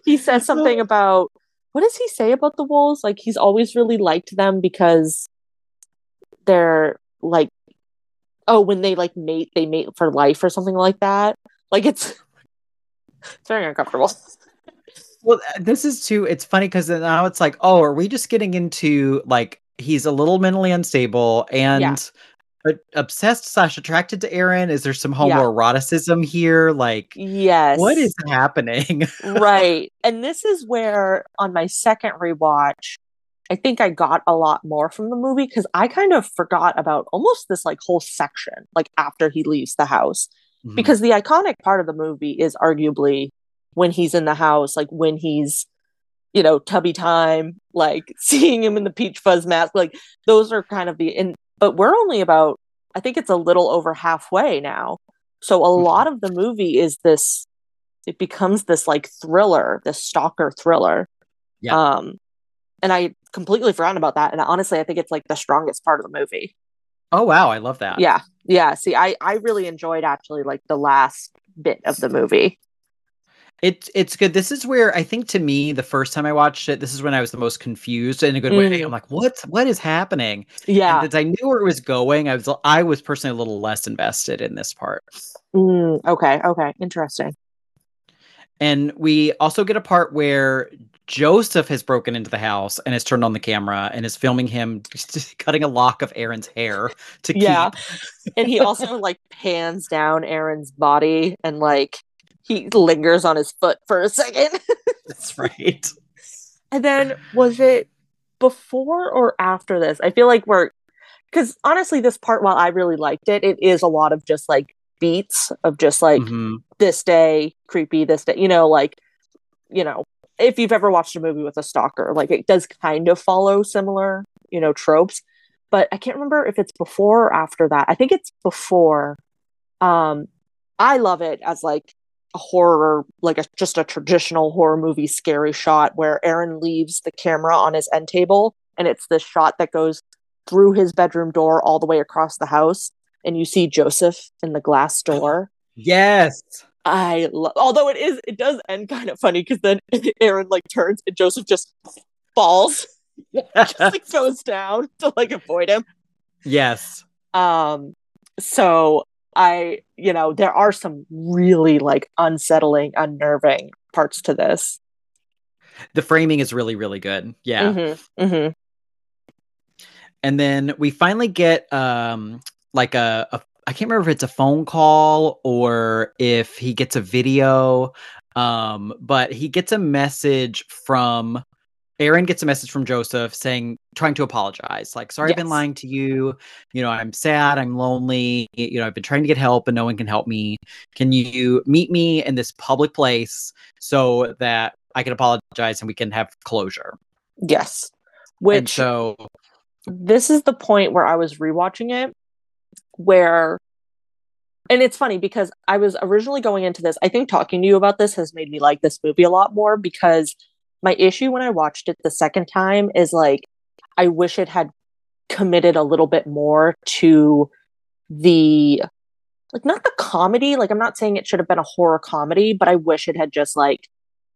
He says something about, what does he say about the wolves? Like, he's always really liked them because they're like, when they, like, mate, they mate for life or something like that. Like, it's very uncomfortable. Well, this is too, it's funny because now it's like, oh, are we just getting into, like, he's a little mentally unstable and obsessed / attracted to Aaron. Is there some homoeroticism here? Like, yes, what is happening? Right. And this is where on my second rewatch, I think I got a lot more from the movie because I kind of forgot about almost this like whole section, like after he leaves the house, because the iconic part of the movie is arguably when he's in the house, like when he's, you know, tubby time, like seeing him in the Peach Fuzz mask, like those are kind of the, but we're only about, I think it's a little over halfway now. So a lot of the movie is this, it becomes this like thriller, this stalker thriller. Yeah. And I completely forgotten about that. And honestly, I think it's like the strongest part of the movie. Oh, wow. I love that. Yeah. Yeah. See, I really enjoyed actually like the last bit of the movie. It's good. This is where I think to me, the first time I watched it, this is when I was the most confused in a good way. I'm like, what is happening? Yeah. And as I knew where it was going, I was personally a little less invested in this part. Okay. Okay. Interesting. And we also get a part where Joseph has broken into the house and has turned on the camera and is filming him cutting a lock of Aaron's hair to keep. Yeah. And he also like pans down Aaron's body and like he lingers on his foot for a second. That's right. And then was it before or after this? I feel like because honestly, this part, while I really liked it, it is a lot of just like beats of just like this day, creepy, this day, you know, if you've ever watched a movie with a stalker, like it does kind of follow similar, you know, tropes, but I can't remember if it's before or after that. I think it's before. I love it as like a horror, like just a traditional horror movie, scary shot where Aaron leaves the camera on his end table. And it's this shot that goes through his bedroom door all the way across the house. And you see Joseph in the glass door. Yes. I love, although it does end kind of funny because then Aaron like turns and Joseph just falls, just like goes down to like avoid him. Yes. So I, you know, there are some really like unsettling, unnerving parts to this. The framing is really, really good. Yeah. And then we finally get like a I can't remember if it's a phone call or if he gets a video, but he gets a message from Aaron gets a message from Joseph saying, trying to apologize. Like, sorry, I've been lying to you. You know, I'm sad. I'm lonely. You know, I've been trying to get help and no one can help me. Can you meet me in this public place so that I can apologize and we can have closure? Yes. Which, and so this is the point where I was rewatching it. Where, and it's funny because I was originally going into this, I think talking to you about this has made me like this movie a lot more because my issue when I watched it the second time is like, I wish it had committed a little bit more to the, like not the comedy, like I'm not saying it should have been a horror comedy, but I wish it had just like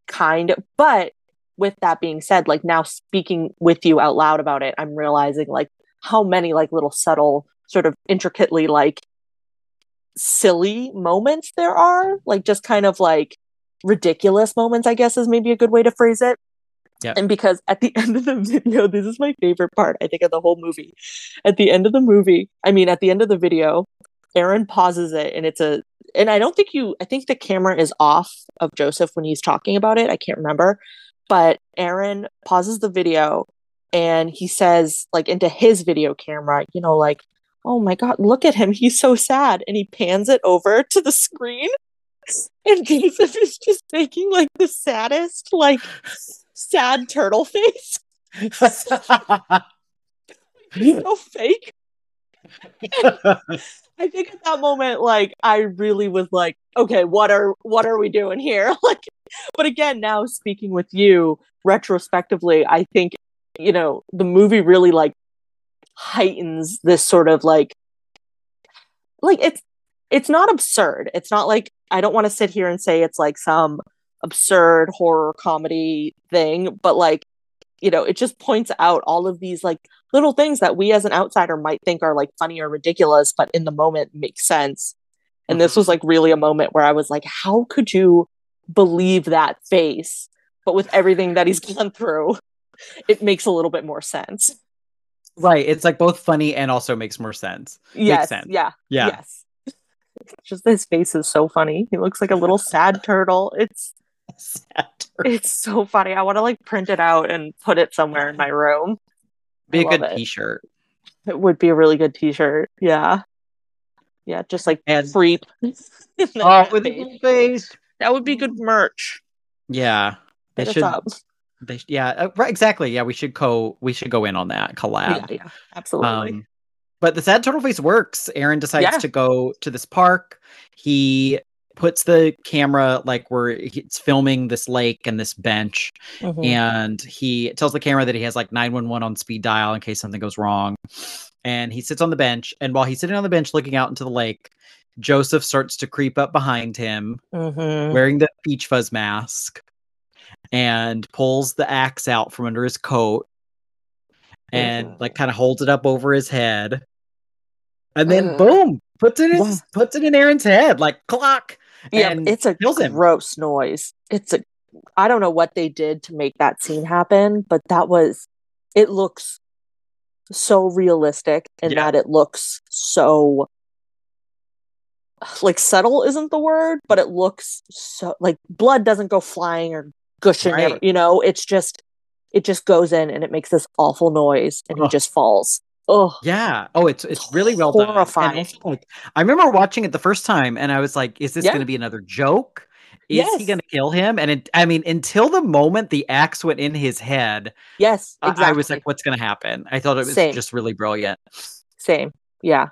kind of, but with that being said, like now speaking with you out loud about it, I'm realizing like how many like little subtle sort of intricately like silly moments there are, like just kind of like ridiculous moments, I guess is maybe a good way to phrase it. Yeah. And because at the end of the video, this is my favorite part, I think, of the whole movie. At the end of the video, Aaron pauses it and I think the camera is off of Joseph when he's talking about it. I can't remember, but Aaron pauses the video and he says like into his video camera, you know, like, oh my God, look at him. He's so sad. And he pans it over to the screen. And Joseph is just making like the saddest, like sad turtle face. He's so fake. And I think at that moment, like I really was like, okay, what are we doing here? Like, but again, now speaking with you retrospectively, I think, you know, the movie really like heightens this sort of like it's not absurd. It's not like, I don't want to sit here and say it's like some absurd horror comedy thing, but like, you know, it just points out all of these like little things that we as an outsider might think are like funny or ridiculous, but in the moment make sense. And this was like really a moment where I was like, how could you believe that face? But with everything that he's gone through, it makes a little bit more sense. Right. It's like both funny and also makes more sense. Yes. Makes sense. Yeah. Yeah. Yes. Just his face is so funny. He looks like a little sad turtle. It's so funny. I want to like print it out and put it somewhere in my room. Be a good t-shirt. It would be a really good t-shirt. Yeah. Yeah. Just like Creep. Oh, with a face. That would be good merch. Yeah. They should. Right, exactly. Yeah, we should go in on that collab. Yeah, absolutely. But the sad turtle face works. Aaron decides to go to this park. He puts the camera like where it's filming this lake and this bench, and he tells the camera that he has like 911 on speed dial in case something goes wrong. And he sits on the bench, and while he's sitting on the bench looking out into the lake, Joseph starts to creep up behind him, wearing the Peach Fuzz mask, and pulls the axe out from under his coat and like kind of holds it up over his head, and then boom, puts it in Aaron's head like clock. Yeah, it's a gross noise. I don't know what they did to make that scene happen, but it looks so realistic, and that it looks so like subtle isn't the word, but it looks so like blood doesn't go flying or gushing, you know, it just goes in and it makes this awful noise, and he just falls. Oh yeah. Oh, it's really well horrifying. Done. And I remember watching it the first time, and I was like, "Is this going to be another joke? Is he going to kill him?" And until the moment the axe went in his head, yes, exactly. I was like, "What's going to happen?" I thought it was just really brilliant. Same, yeah.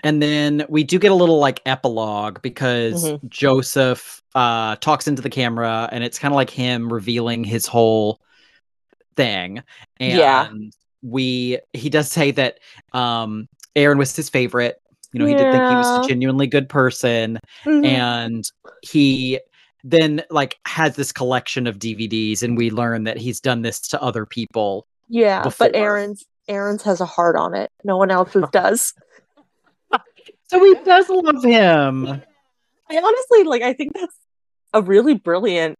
And then we do get a little like epilogue because Joseph talks into the camera, and it's kind of like him revealing his whole thing. And he does say that Aaron was his favorite. You know, he did think he was a genuinely good person. And he then like has this collection of DVDs, and we learn that he's done this to other people. Yeah, before. But Aaron's has a heart on it. No one else's does. So he does love him. I honestly I think that's a really brilliant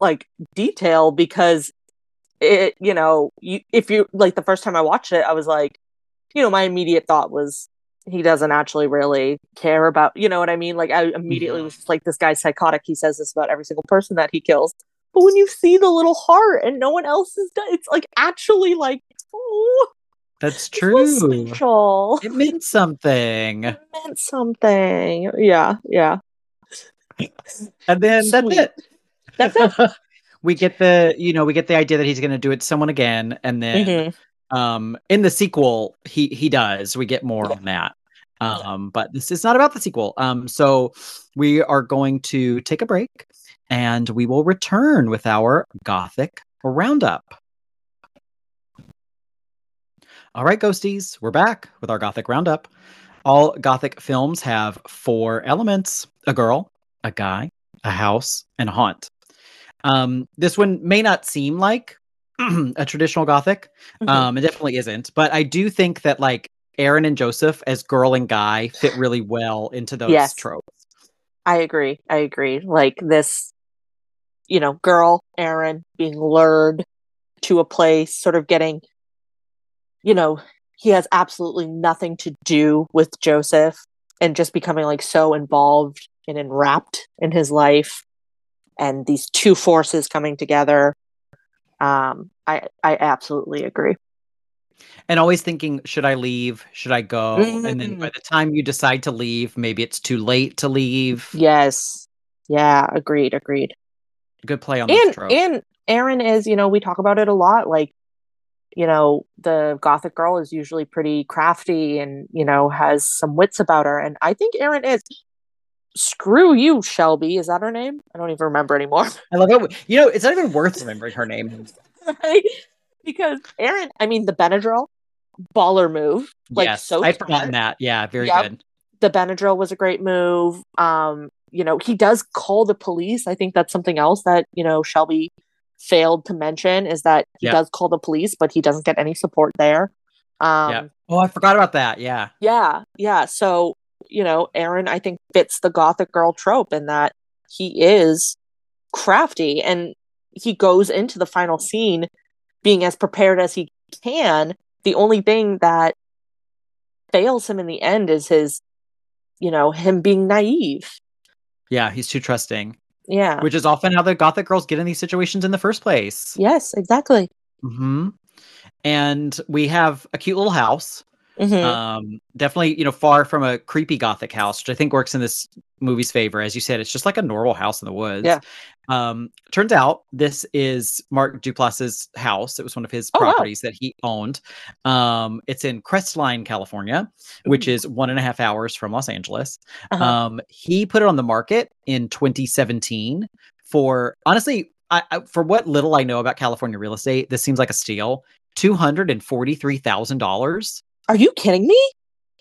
like detail, because it, you know, if you like the first time I watched it, I was like, you know, my immediate thought was he doesn't actually really care about, you know what I mean? Like I immediately was just like, this guy's psychotic. He says this about every single person that he kills. But when you see the little heart and no one else is done, it's like actually like, oh. That's true. It meant something. Yeah, yeah. And then that's it. we get the idea that he's going to do it to someone again, and then in the sequel he does. We get more on that. But this is not about the sequel. So we are going to take a break, and we will return with our Gothic roundup. All right, Ghosties, we're back with our Gothic Roundup. All Gothic films have 4 elements: a girl, a guy, a house, and a haunt. This one may not seem like a traditional Gothic. It definitely isn't. But I do think that like Aaron and Joseph as girl and guy fit really well into those tropes. I agree. Like this, you know, girl, Aaron, being lured to a place, sort of getting... you know, he has absolutely nothing to do with Joseph, and just becoming like so involved and enwrapped in his life, and these two forces coming together. I absolutely agree. And always thinking, should I leave? Should I go? And then by the time you decide to leave, maybe it's too late to leave. Yes. Yeah. Agreed. Good play on this trope. And Aaron is, you know, we talk about it a lot. Like, you know, the Gothic girl is usually pretty crafty and, you know, has some wits about her. And I think Aaron is. Screw you, Shelby. Is that her name? I don't even remember anymore. I love it. You know, it's not even worth remembering her name. Right? Because Aaron, I mean, the Benadryl, baller move. Like, yes, so I'd forgotten that. Yeah, very good. The Benadryl was a great move. You know, he does call the police. I think that's something else that, you know, Shelby failed to mention, is that he does call the police, but he doesn't get any support there. Oh, I forgot about that. Yeah. So, you know, Aaron, I think, fits the Gothic girl trope in that he is crafty, and he goes into the final scene being as prepared as he can The only thing that fails him in the end is his, you know, him being naive. Yeah, he's too trusting. Yeah. Which is often how the Gothic girls get in these situations in the first place. Yes, exactly. Mm-hmm. And we have a cute little house. Mm-hmm. Definitely, you know, far from a creepy Gothic house, which I think works in this movie's favor. As you said, it's just like a normal house in the woods. Yeah. Turns out this is Mark Duplass's house. It was one of his properties that he owned. It's in Crestline, California, which is 1.5 hours from Los Angeles. Uh-huh. He put it on the market in 2017 for, honestly, I for what little I know about California real estate, this seems like a steal. $243,000. Are you kidding me?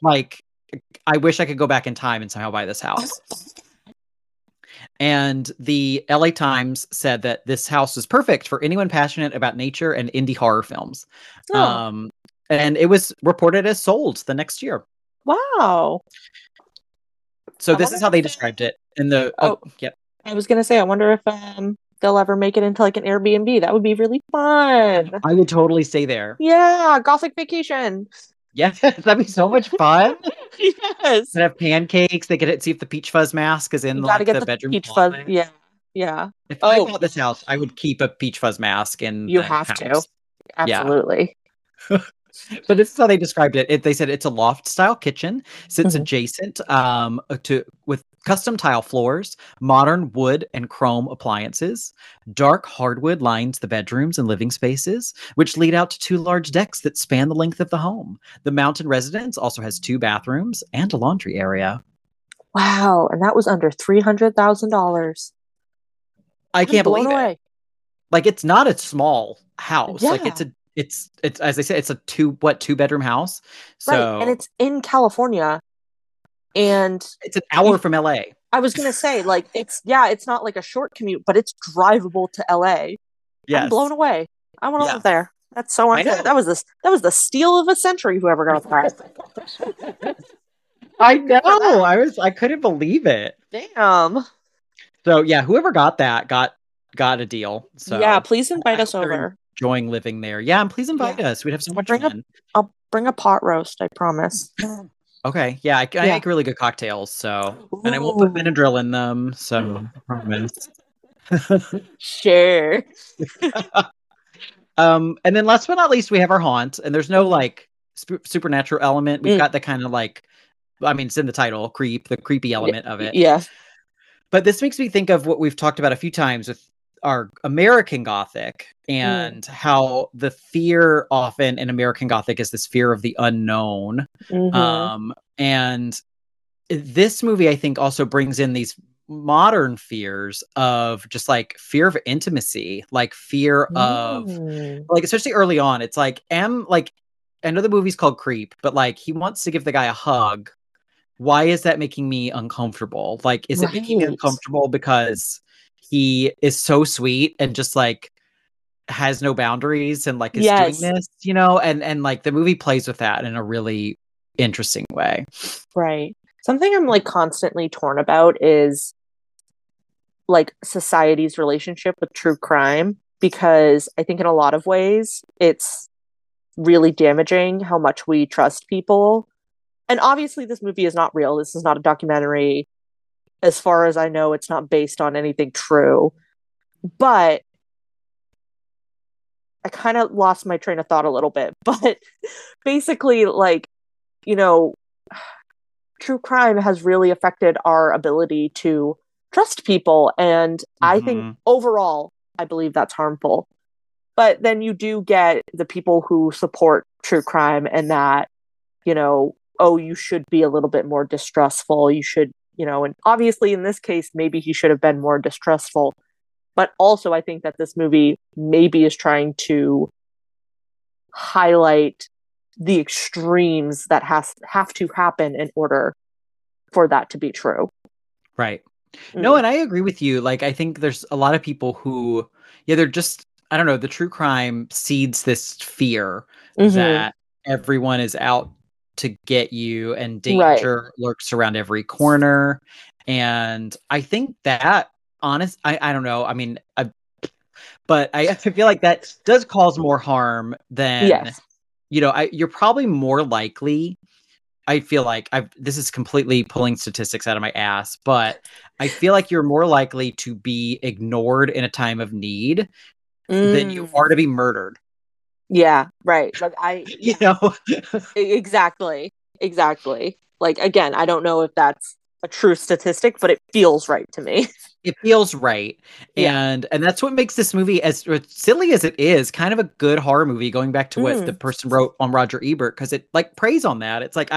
Like, I wish I could go back in time and somehow buy this house. And the LA Times said that this house was perfect for anyone passionate about nature and indie horror films. Oh. And it was reported as sold the next year. Wow. So this is how they described it in the... Yep. I was going to say, I wonder if they'll ever make it into like an Airbnb. That would be really fun. I would totally stay there. Yeah. Gothic vacation. Yes, that'd be so much fun. Yes. They have pancakes. They get it. See if the Peach Fuzz mask is in like, the bedroom. Peach Fuzz. Yeah. Yeah. If I bought this house, I would keep a Peach Fuzz mask in. You have to. Absolutely. Yeah. But this is how they described it. They said it's a loft style kitchen, sits adjacent with custom tile floors, modern wood and chrome appliances. Dark hardwood lines the bedrooms and living spaces, which lead out to two large decks that span the length of the home. The mountain residence also has 2 bathrooms and a laundry area. Wow. And that was under $300,000. I can't believe it. Like, it's not a small house. Yeah. Like, it's as I said, it's a two-bedroom house. So, right. And it's in California. And it's an hour from LA. I was going to say, like, it's not like a short commute, but it's drivable to LA. Yes. I'm blown away. I want to live there. That's so unfair. That was the steal of a century, whoever got that. I know. I couldn't believe it. Damn. So yeah, whoever got that got a deal. So yeah, please invite us over. Enjoying living there. Yeah, and please invite us. We'd have so much fun. I'll bring a pot roast, I promise. Okay, yeah, I make really good cocktails, so... Ooh. And I won't put Benadryl in them, so... I promise. Sure. And then last but not least, we have our haunt, and there's no, like, supernatural element. We've got the kind of, like... I mean, it's in the title, Creep, the creepy element of it. Yeah. But this makes me think of what we've talked about a few times with our American Gothic, and how the fear often in American Gothic is this fear of the unknown. Mm-hmm. And this movie, I think, also brings in these modern fears of just like fear of intimacy, like fear of like, especially early on, it's like I know the movie's called Creep, but like he wants to give the guy a hug. Why is that making me uncomfortable? Like, is it making me uncomfortable because he is so sweet and just like has no boundaries and like is doing this, you know, and like the movie plays with that in a really interesting way. Right. Something I'm like constantly torn about is like society's relationship with true crime, because I think in a lot of ways it's really damaging how much we trust people. And obviously this movie is not real. This is not a documentary. As far as I know, it's not based on anything true. But I kind of lost my train of thought a little bit. But basically, like, you know, true crime has really affected our ability to trust people. And I think overall, I believe that's harmful. But then you do get the people who support true crime and that, you know, oh, you should be a little bit more distrustful. You should, you know, and obviously in this case, maybe he should have been more distrustful. But also I think that this movie maybe is trying to highlight the extremes that have to happen in order for that to be true. Right. No, and I agree with you. Like, I think there's a lot of people who, they're just, I don't know, the true crime seeds this fear that everyone is out to get you and danger lurks around every corner. And I think that I don't know. I mean, but I feel like that does cause more harm than you know, you're probably more likely, I feel like, this is completely pulling statistics out of my ass, but I feel like you're more likely to be ignored in a time of need than you are to be murdered. Yeah, right. Like you know, exactly. Like, again, I don't know if that's a true statistic, but it feels right to me. It feels right. Yeah. And that's what makes this movie, as silly as it is, kind of a good horror movie, going back to what the person wrote on Roger Ebert, because it like preys on that. It's like,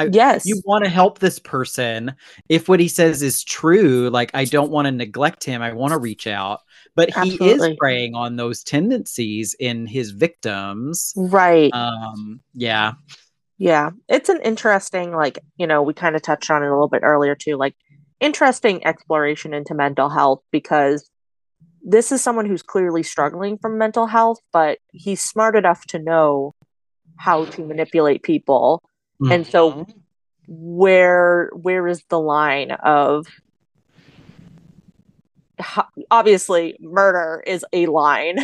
you want to help this person. If what he says is true, like, I don't want to neglect him. I want to reach out. But he is preying on those tendencies in his victims. Right. Yeah. Yeah, it's an interesting, like, you know, we kind of touched on it a little bit earlier too, like, interesting exploration into mental health, because this is someone who's clearly struggling from mental health, but he's smart enough to know how to manipulate people. Mm-hmm. And so where is the line of, obviously murder is a line.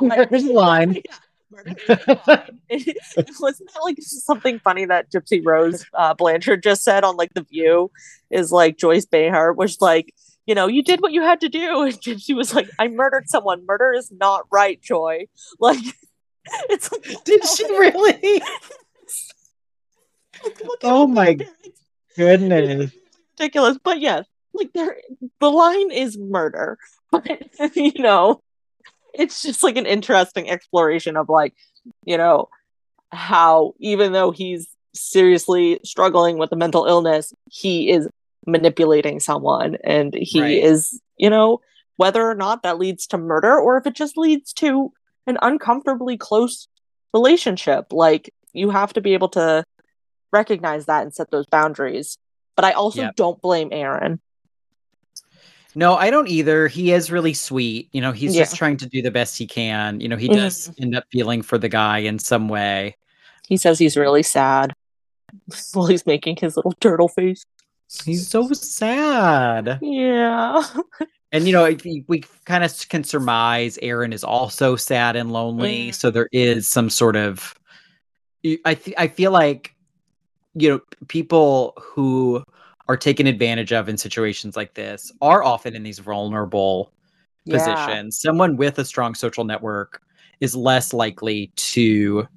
There's a line. Wasn't that like something funny that Gypsy Rose Blanchard just said on like The View, is like Joyce Behar was like, you know, you did what you had to do, and Gypsy was like, I murdered someone. Murder is not right, Joy. Like, it's like, did she really? Like, oh my goodness, ridiculous. But yes, like, the line is murder, but you know, it's just like an interesting exploration of, like, you know, how even though he's seriously struggling with a mental illness, he is manipulating someone, and he is, you know, whether or not that leads to murder or if it just leads to an uncomfortably close relationship, like, you have to be able to recognize that and set those boundaries. But I also don't blame Aaron. No, I don't either. He is really sweet. You know, he's just trying to do the best he can. You know, he does end up feeling for the guy in some way. He says he's really sad while he's making his little turtle face. He's so sad. Yeah. And, you know, we kind of can surmise Aaron is also sad and lonely. Mm. So there is some sort of, I feel like, you know, people who are taken advantage of in situations like this are often in these vulnerable positions. Someone with a strong social network is less likely to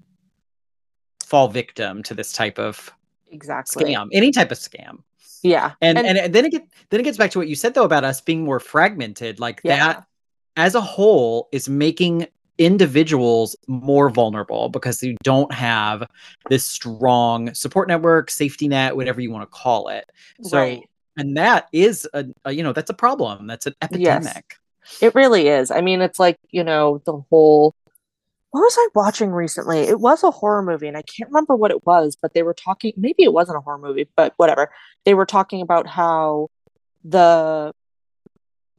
fall victim to this type of scam, any type of scam. Yeah. And then it gets back to what you said though, about us being more fragmented, like that as a whole is making individuals more vulnerable because you don't have this strong support network, safety net, whatever you want to call it. So, and that is a you know, that's a problem. That's an epidemic. Yes, it really is. I mean, it's like, you know, the whole, what was I watching recently? It was a horror movie and I can't remember what it was, but they were talking, maybe it wasn't a horror movie, but whatever. They were talking about how the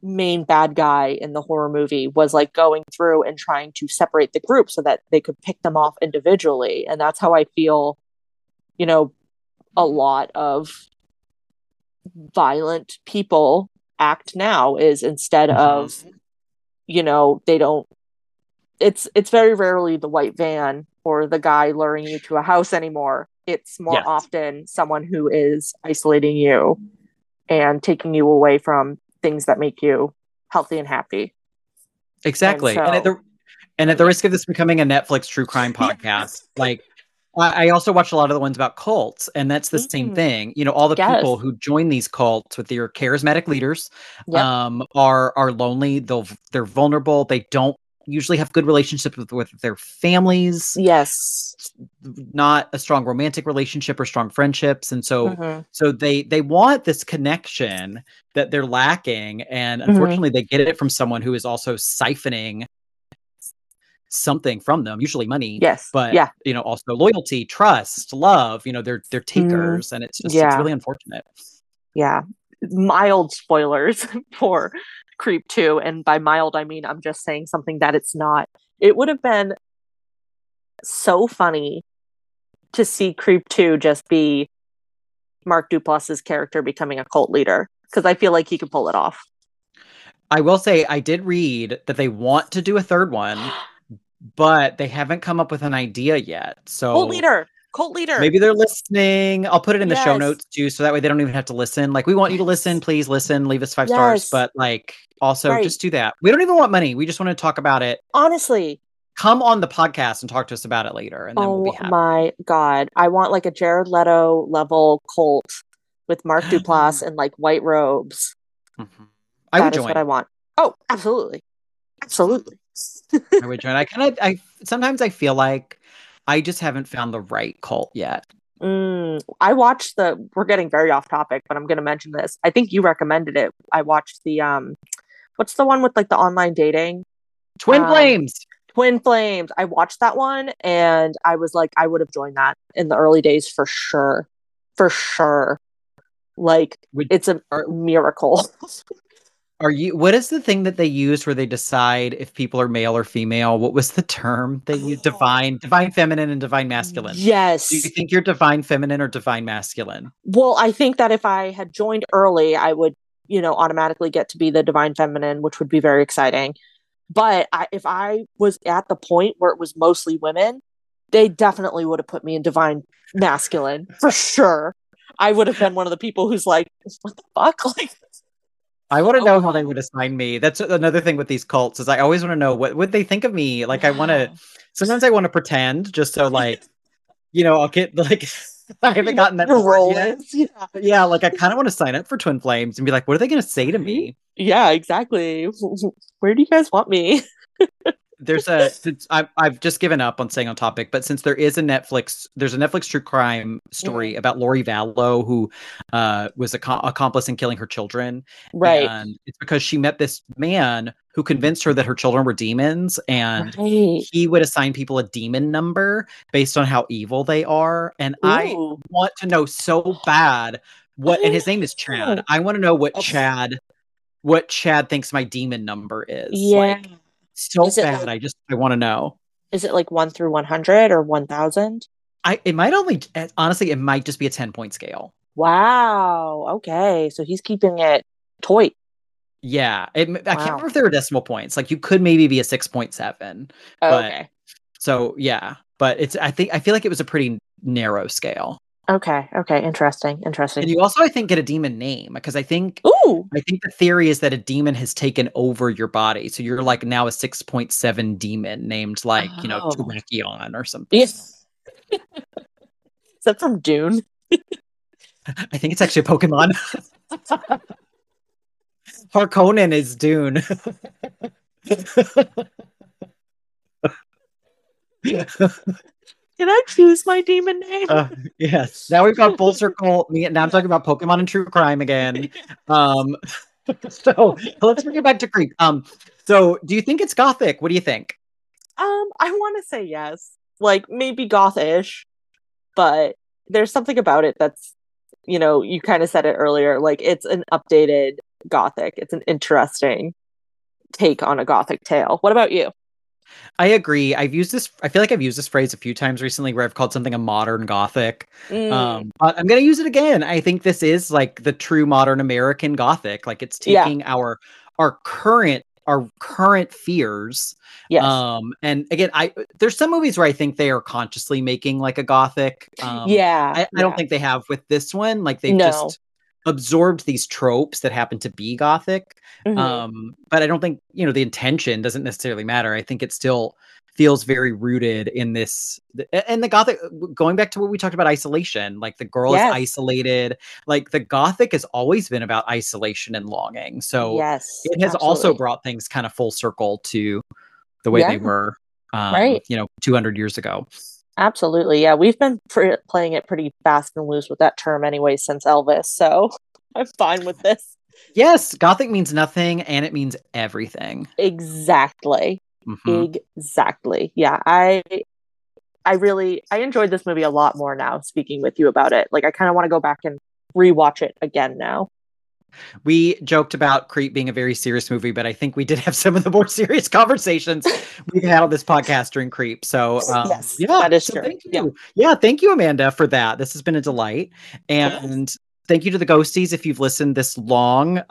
main bad guy in the horror movie was like going through and trying to separate the group so that they could pick them off individually. And that's how I feel, you know, a lot of violent people act now, is instead of, you know, they don't, it's very rarely the white van or the guy luring you to a house anymore. It's more often someone who is isolating you and taking you away from things that make you healthy and happy. Exactly. And at the risk of this becoming a Netflix true crime podcast, like, I also watch a lot of the ones about cults, and that's the same thing. You know, all the people who join these cults with their charismatic leaders are lonely. They're vulnerable. They don't usually have good relationships with their families. Yes. Not a strong romantic relationship or strong friendships. And so, so they want this connection that they're lacking. And unfortunately they get it from someone who is also siphoning something from them, usually money, but you know, also loyalty, trust, love, you know, they're takers and it's just, it's really unfortunate. Yeah. Mild spoilers for Creep 2, and by mild I mean I'm just saying something that it's not. It would have been so funny to see Creep 2 just be Mark Duplass's character becoming a cult leader, because I feel like he could pull it off. I will say I did read that they want to do a third one but they haven't come up with an idea yet. So cult leader. Maybe they're listening. I'll put it in the show notes too, so that way they don't even have to listen. Like, we want you to listen. Please listen. Leave us 5 stars. But like, also just do that. We don't even want money. We just want to talk about it. Honestly. Come on the podcast and talk to us about it later. And then we'll be happy. Oh my God. I want like a Jared Leto level cult with Mark Duplass and like white robes. Mm-hmm. That would join. What I want. Oh, absolutely. Absolutely. I would join. Sometimes I feel like I just haven't found the right cult yet. I watched we're getting very off topic, but I'm going to mention this. I think you recommended it. I watched the, what's the one with like the online dating? Twin Flames. I watched that one and I was like, I would have joined that in the early days for sure. For sure. Like, it's a miracle. What is the thing that they use where they decide if people are male or female? What was the term they use? Divine feminine and divine masculine. Yes. Do you think you're divine feminine or divine masculine? Well, I think that if I had joined early, I would, automatically get to be the divine feminine, which would be very exciting. But if I was at the point where it was mostly women, they definitely would have put me in divine masculine for sure. I would have been one of the people who's like, what the fuck? Like, I want to know how they would assign me. That's another thing with these cults is I always want to know what would they think of me? Like, sometimes I want to pretend just so like, I'll get like, I haven't gotten that role yet. Yeah. Like, I kind of want to sign up for Twin Flames and be like, what are they going to say to me? Yeah, exactly. Where do you guys want me? I've just given up on staying on topic, but since there's a Netflix true crime story about Lori Vallow, who was an accomplice in killing her children. Right. And it's because she met this man who convinced her that her children were demons, and he would assign people a demon number based on how evil they are. And ooh. I want to know so bad and his name is Chad. I want to know what Chad thinks my demon number is. Yeah. Like, so bad. I want to know. Is it like 1 through 100 or 1,000? It might just be a 10-point scale. Wow. Okay. So he's keeping it tight. Yeah. I can't remember if there were decimal points. Like, you could maybe be a 6.7. Okay. So yeah, but I feel like it was a pretty narrow scale. Okay. Interesting. And you also, I think, get a demon name because I think the theory is that a demon has taken over your body. So you're like now a 6.7 demon named like, Terrakion or something. Yes. Is that from Dune? I think it's actually a Pokemon. Harkonnen is Dune. Yeah. Can I choose my demon name? Yes. Now we've got full circle. Now I'm talking about Pokemon and true crime again. So let's bring it back to Creep. So do you think it's gothic? What do you think? I want to say yes. Like, maybe gothish, but there's something about it that's, you kind of said it earlier. Like, it's an updated gothic. It's an interesting take on a gothic tale. What about you? I agree. I feel like I've used this phrase a few times recently where I've called something a modern Gothic. But I'm going to use it again. I think this is like the true modern American Gothic. Like, it's taking our current fears. Yes. And again, there's some movies where I think they are consciously making like a Gothic. I don't think they have with this one. Like, they've just absorbed these tropes that happen to be Gothic. But I don't think, the intention doesn't necessarily matter. I think it still feels very rooted in this. And the Gothic, going back to what we talked about, isolation, like the girl is isolated, like the Gothic has always been about isolation and longing. So it has also brought things kind of full circle to the way they were, 200 years ago. Absolutely. Yeah. We've been playing it pretty fast and loose with that term anyway, since Elvis. So I'm fine with this. Yes. Gothic means nothing and it means everything. Exactly. Mm-hmm. Exactly. Yeah. I enjoyed this movie a lot more now speaking with you about it. Like, I kind of want to go back and rewatch it again now. We joked about Creep being a very serious movie, but I think we did have some of the more serious conversations we've had on this podcast during Creep. So that is true. Thank you, Amanda, for that. This has been a delight. And Thank you to the ghosties if you've listened this long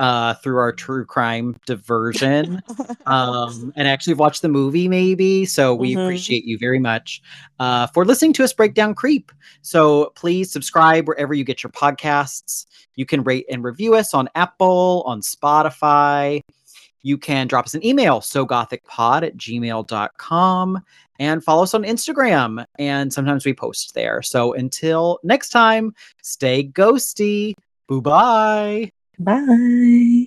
through our true crime diversion and actually watched the movie maybe. So we appreciate you very much for listening to us break down Creep. So please subscribe wherever you get your podcasts. You can rate and review us on Apple, on Spotify. You can drop us an email, sogothicpod@gmail.com, and follow us on Instagram. And sometimes we post there. So until next time, stay ghosty. Boo-bye. Bye.